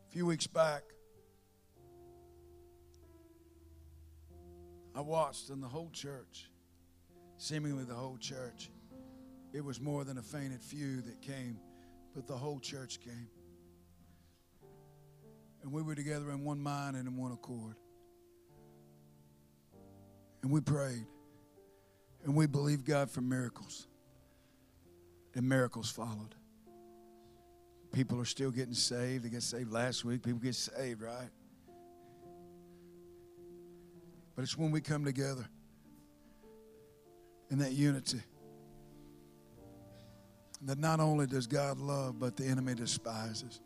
A few weeks back, I watched in the whole church, seemingly the whole church. It was more than a fainted few that came, but the whole church came. And we were together in one mind and in one accord. And we prayed. And we believed God for miracles. And miracles followed. People are still getting saved. They got saved last week. People get saved, right? But it's when we come together in that unity that not only does God love, but the enemy despises.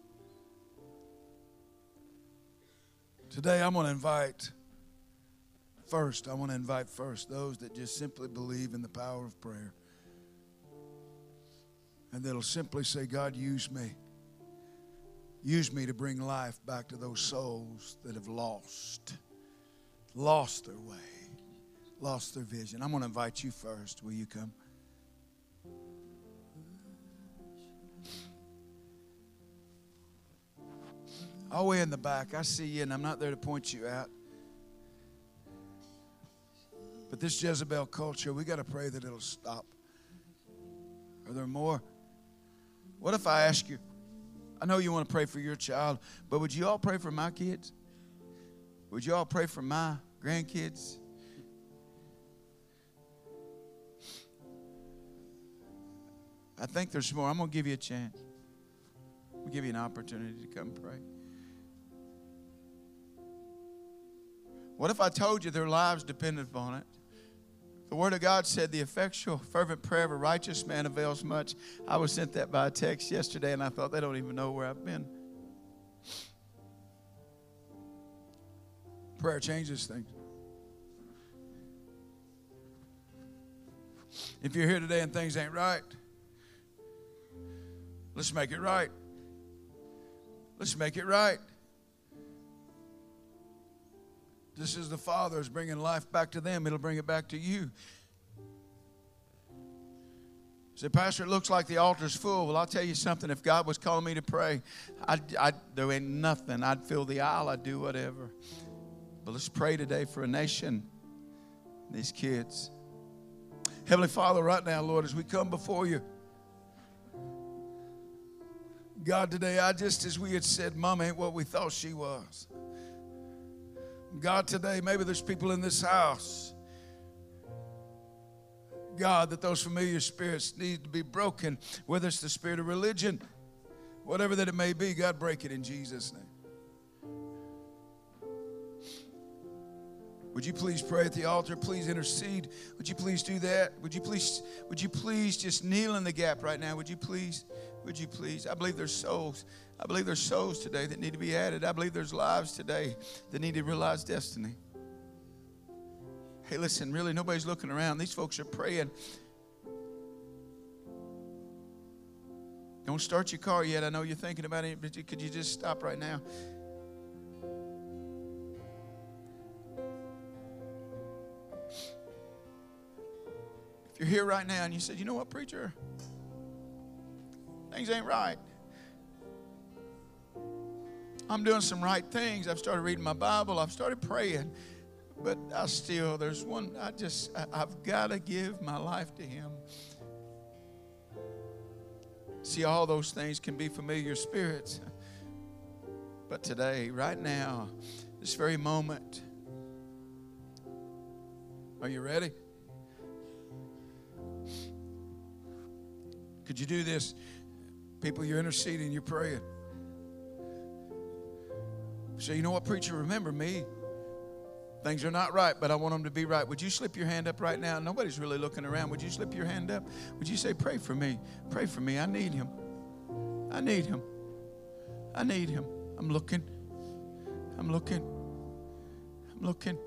Today, I'm going to invite first, I want to invite first those that just simply believe in the power of prayer. And that'll simply say, God, use me. Use me to bring life back to those souls that have lost, lost their way, lost their vision. I'm going to invite you first. Will you come? All the way in the back, I see you, and I'm not there to point you out. But this Jezebel culture, we got to pray that it'll stop. Are there more? What if I ask you? I know you want to pray for your child, but would you all pray for my kids? Would you all pray for my grandkids? I think there's more. I'm going to give you a chance. I'm going to give you an opportunity to come pray. What if I told you their lives depended upon it? The Word of God said the effectual, fervent prayer of a righteous man avails much. I was sent that by a text yesterday, and I thought, they don't even know where I've been. Prayer changes things. If you're here today and things ain't right, let's make it right. Let's make it right. This is the Father's bringing life back to them. It'll bring it back to you. Say, Pastor, it looks like the altar's full. Well, I'll tell you something. If God was calling me to pray, I'd, I'd, there ain't nothing. I'd fill the aisle. I'd do whatever. But let's pray today for a nation, these kids. Heavenly Father, right now, Lord, as we come before you, God, today, I just, as we had said, Mom ain't what we thought she was. God, today, maybe there's people in this house, God, that those familiar spirits need to be broken, whether it's the spirit of religion, whatever that it may be, God, break it in Jesus' name. Would you please pray at the altar? Please intercede. Would you please do that? Would you please, would you please just kneel in the gap right now? Would you please? Would you please? I believe there's souls. I believe there's souls today that need to be added. I believe there's lives today that need to realize destiny. Hey, listen, really, nobody's looking around. These folks are praying. Don't start your car yet. I know you're thinking about it, but could you just stop right now? If you're here right now and you said, you know what, preacher? Things ain't right. I'm doing some right things. I've started reading my Bible. I've started praying. But I still, there's one, I just, I, I've got to give my life to Him. See, all those things can be familiar spirits. But today, right now, this very moment, are you ready? Could you do this? People, you're interceding, you're praying. So, you know what, preacher, remember me. Things are not right, but I want them to be right. Would you slip your hand up right now? Nobody's really looking around. Would you slip your hand up? Would you say, pray for me? Pray for me. I need Him. I need Him. I need Him. I'm looking. I'm looking. I'm looking.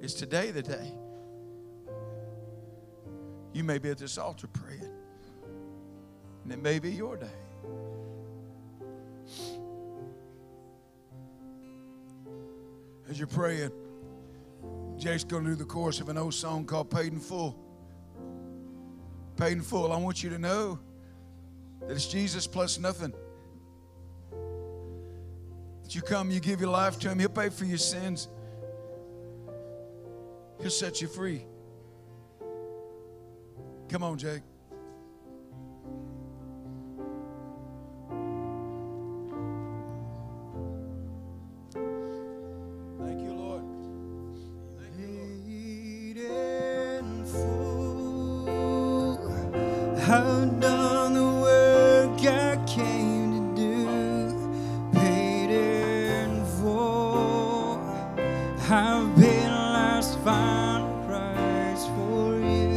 It's today the day. You may be at this altar praying. And it may be your day. As you're praying, Jake's going to do the chorus of an old song called Paid in Full. Paid in Full. I want you to know that it's Jesus plus nothing. That you come, you give your life to Him. He'll pay for your sins. He'll set you free. Come on, Jake. I've done the work I came to do, paid in full. I've paid life's final price for you,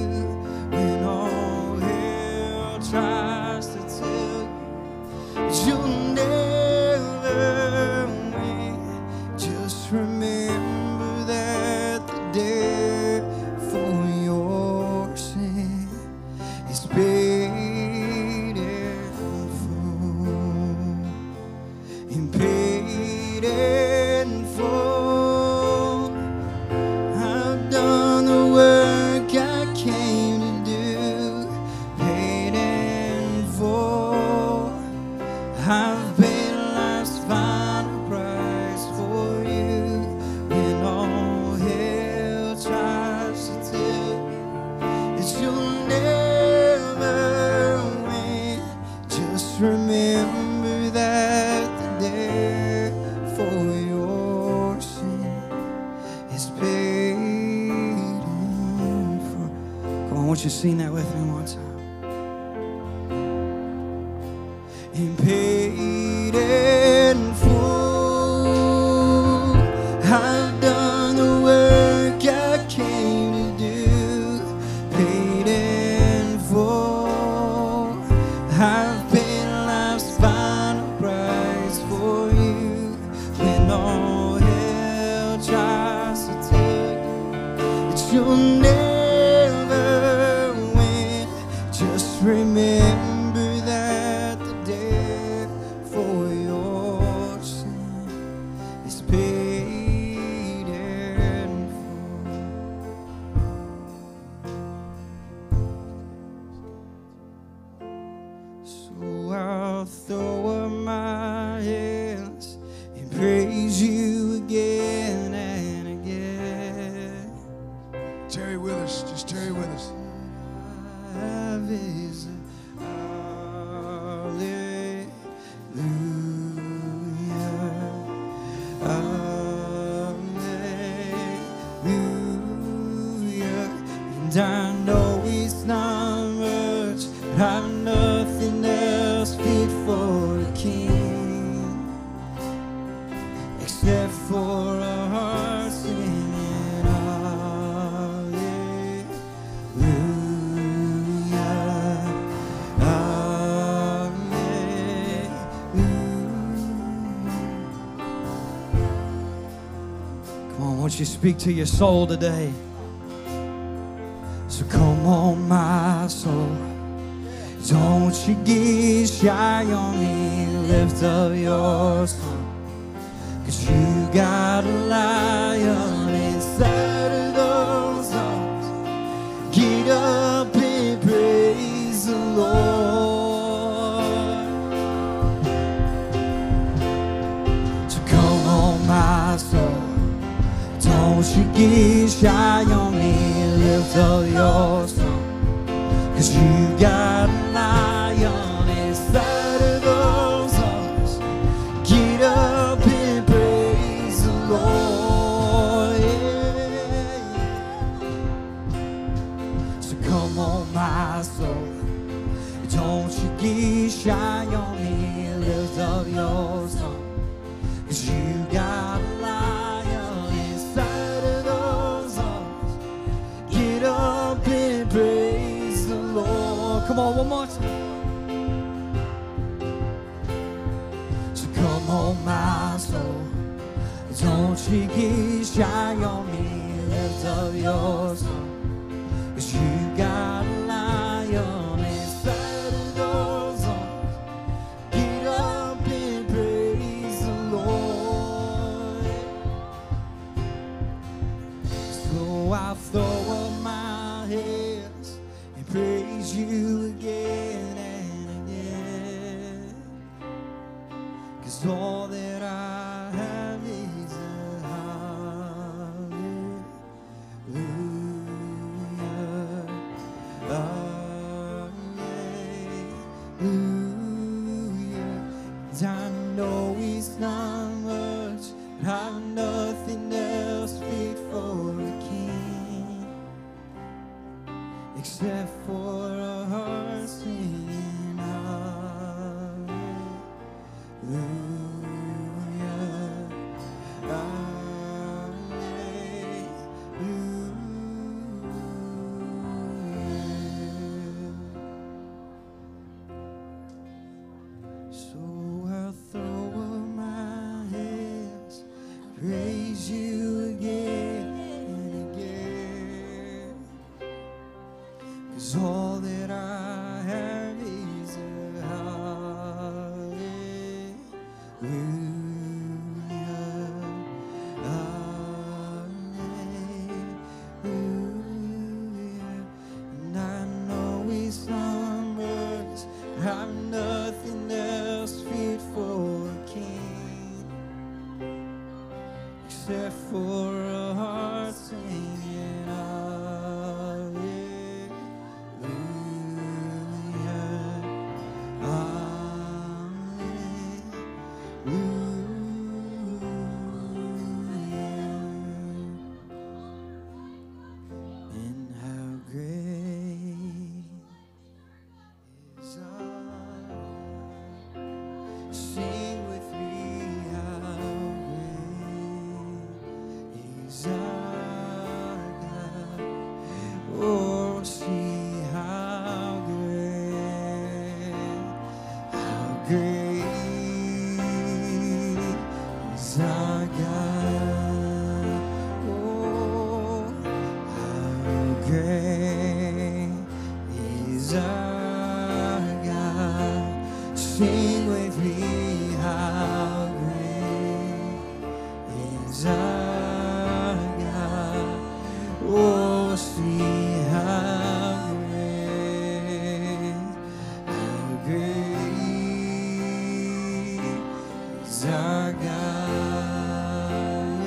and all hell tries to tell you that you'll never win. Just remember that the day for your sin is paid. Just sing that with me one time. And paid in full, Just remember that the death for your sin is paid in full. So I'll throw up my hands and praise you again and again. Tarry with us, just tarry with us. Is hallelujah, hallelujah. And I know it's not much, but I've nothing else fit for a king except for a heart singing hallelujah. You speak to your soul today. So come on, my soul, don't you get shy on me, lift up your soul, 'cause you got a lion inside of those arms. Get up and praise the Lord. So come on, my soul, don't you get shy on me, lift up your song, 'cause you got a lion inside of those arms. Get up and praise the Lord, yeah. So come on, my soul, don't you get shy on me, lift up your song, 'cause you got a lion. Come on, one more time. So come on, my soul, don't you get shy on me, lift up your soul, 'cause you got a lion inside of those arms. Get up and praise the Lord. So I throw up my hands and praise you again and again, 'cause all that I have is a hallelujah, hallelujah. And I know it's not much, but I've nothing else fit for a king except for a heart singing hallelujah, hallelujah. So I'll throw up my hands, praise you again and again, 'cause all that I have is a hallelujah, hallelujah. And I know it's not much, but I've nothing else fit for a king except for a heart singing hallelujah. And how great is our God. Sing with me, how great is our God. Oh, see how great, how great is our God. Oh, how great is our Sing with me, how great is our God. Oh, see how great, how great is our God.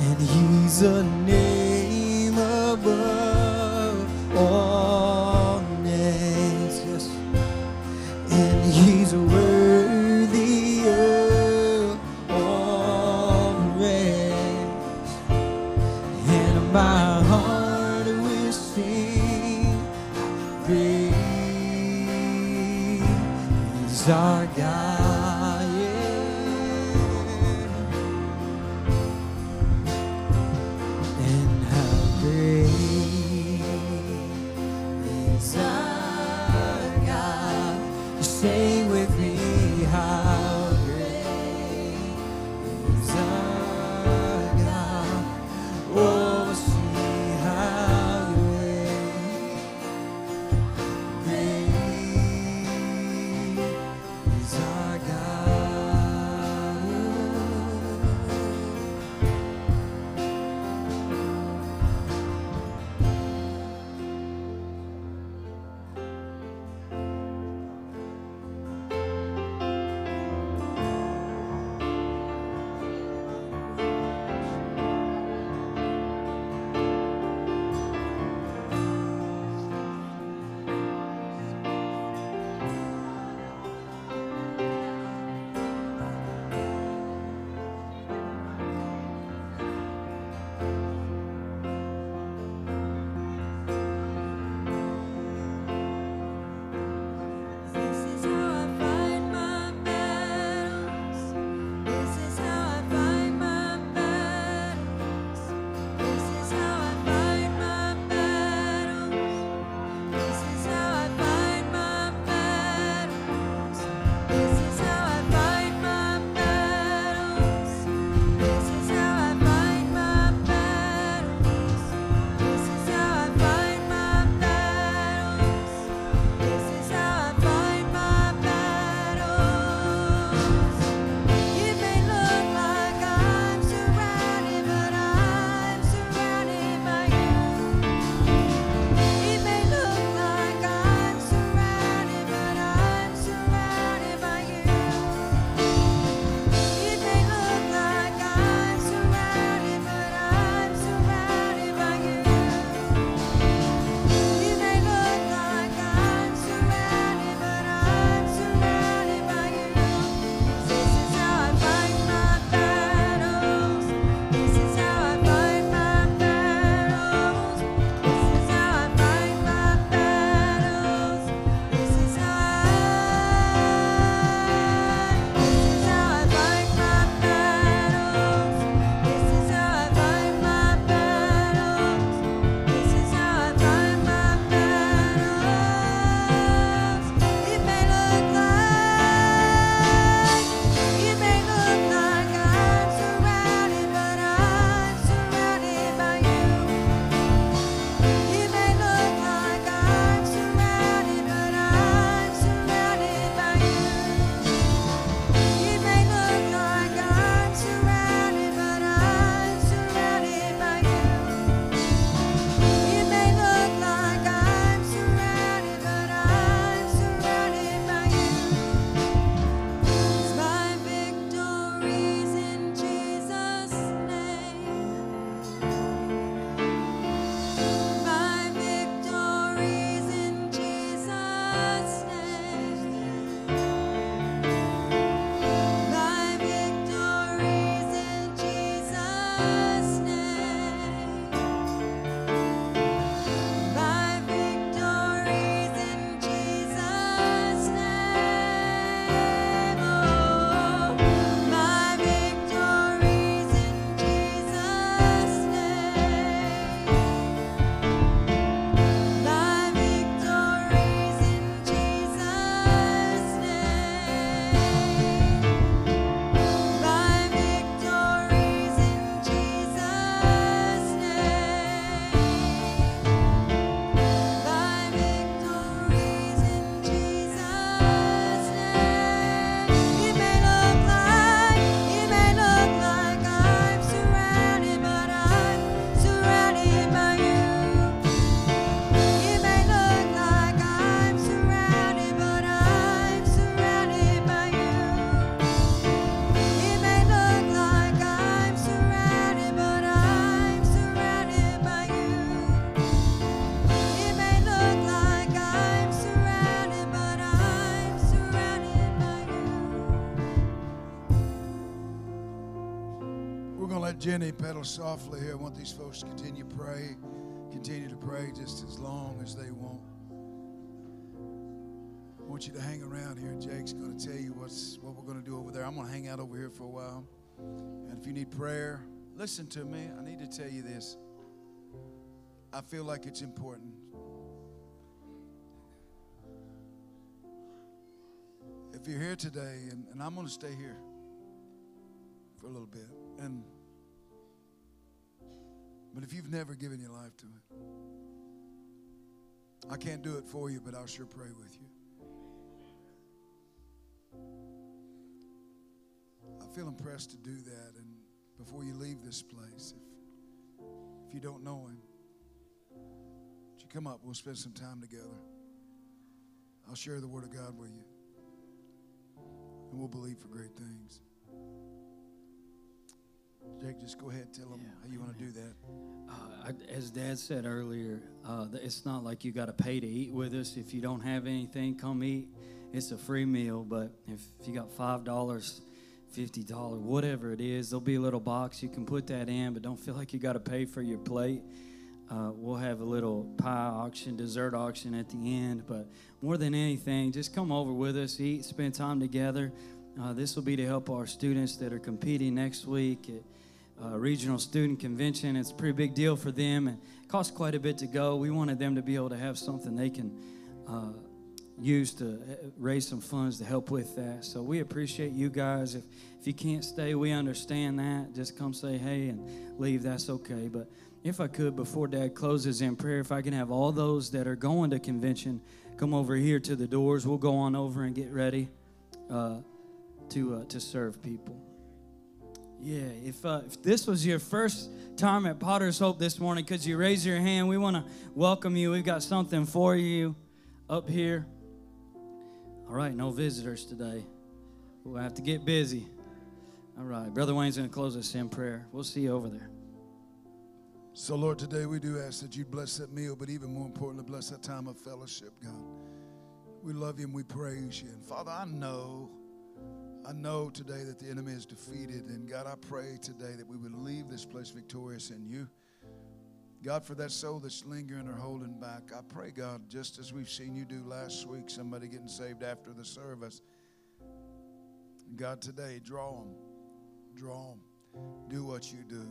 Yeah. And He's a name above all names, yes. And He's worthy of all praise. And my heart will sing, great is our God, yeah. And how great our God, sing with me, how great is our God. Oh, see how great, great is our God. Jenny, pedal softly here. I want these folks to continue to pray, continue to pray just as long as they want. I want you to hang around here. Jake's going to tell you what's what we're going to do over there. I'm going to hang out over here for a while. And if you need prayer, listen to me. I need to tell you this. I feel like it's important. If you're here today, and, and I'm going to stay here for a little bit, and but if you've never given your life to it, I can't do it for you, but I'll sure pray with you. I feel impressed to do that, and before you leave this place, if, if you don't know him, would you come up? We'll spend some time together. I'll share the Word of God with you, and we'll believe for great things. Jake, just go ahead and tell them yeah, how you want to do that. Uh, I, as Dad said earlier, uh, it's not like you got to pay to eat with us. If you don't have anything, come eat. It's a free meal, but if you got five dollars, fifty dollars, whatever it is, there'll be a little box. You can put that in, but don't feel like you got to pay for your plate. Uh, we'll have a little pie auction, dessert auction at the end. But more than anything, just come over with us, eat, spend time together. Uh, this will be to help our students that are competing next week at uh, Regional Student Convention. It's a pretty big deal for them, and it costs quite a bit to go. We wanted them to be able to have something they can uh, use to raise some funds to help with that. So we appreciate you guys. If, if you can't stay, we understand that. Just come say hey and leave. That's okay. But if I could, before Dad closes in prayer, if I can have all those that are going to convention come over here to the doors. We'll go on over and get ready. Uh, to uh, to serve people. Yeah, if uh, if this was your first time at Potter's Hope this morning, could you raise your hand? We want to welcome you. We've got something for you up here. All right, no visitors today. We'll have to get busy. All right, Brother Wayne's going to close us in prayer. We'll see you over there. So, Lord, today we do ask that you bless that meal, but even more importantly, bless that time of fellowship, God. We love you and we praise you. And, Father, I know... I know today that the enemy is defeated, and God, I pray today that we would leave this place victorious in you. God, for that soul that's lingering or holding back, I pray, God, just as we've seen you do last week, somebody getting saved after the service. God, today, draw them. Draw them. Do what you do.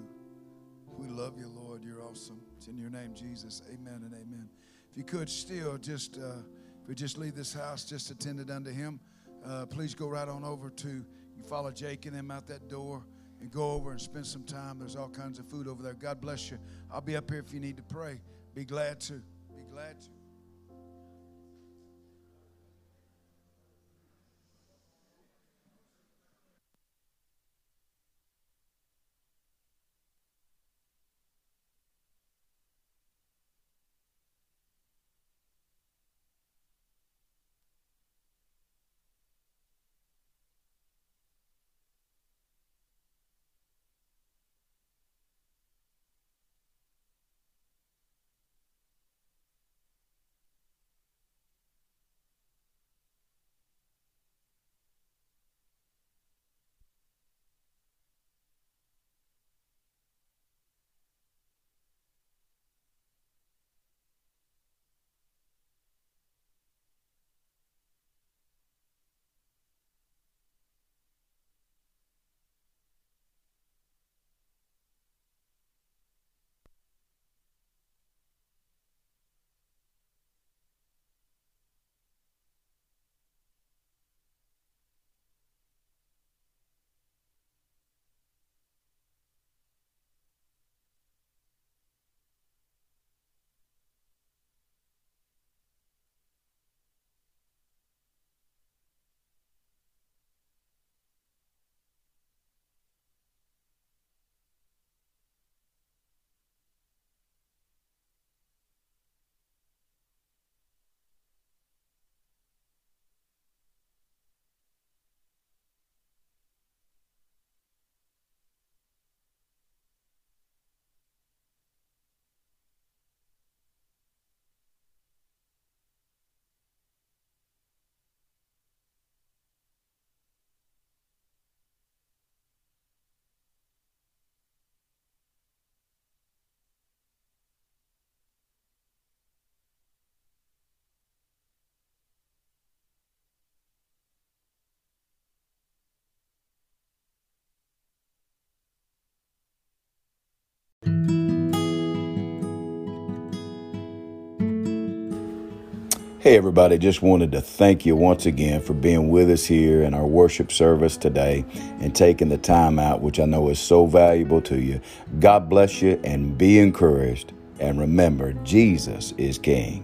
We love you, Lord. You're awesome. It's in your name, Jesus. Amen and amen. If you could still just, uh, if we just leave this house, just attend it unto him. Uh, please go right on over to, you follow Jake and them out that door and go over and spend some time. There's all kinds of food over there. God bless you. I'll be up here if you need to pray. Be glad to. Be glad to. Hey everybody, just wanted to thank you once again for being with us here in our worship service today and taking the time out, which I know is so valuable to you. God bless you and be encouraged. And remember, Jesus is King.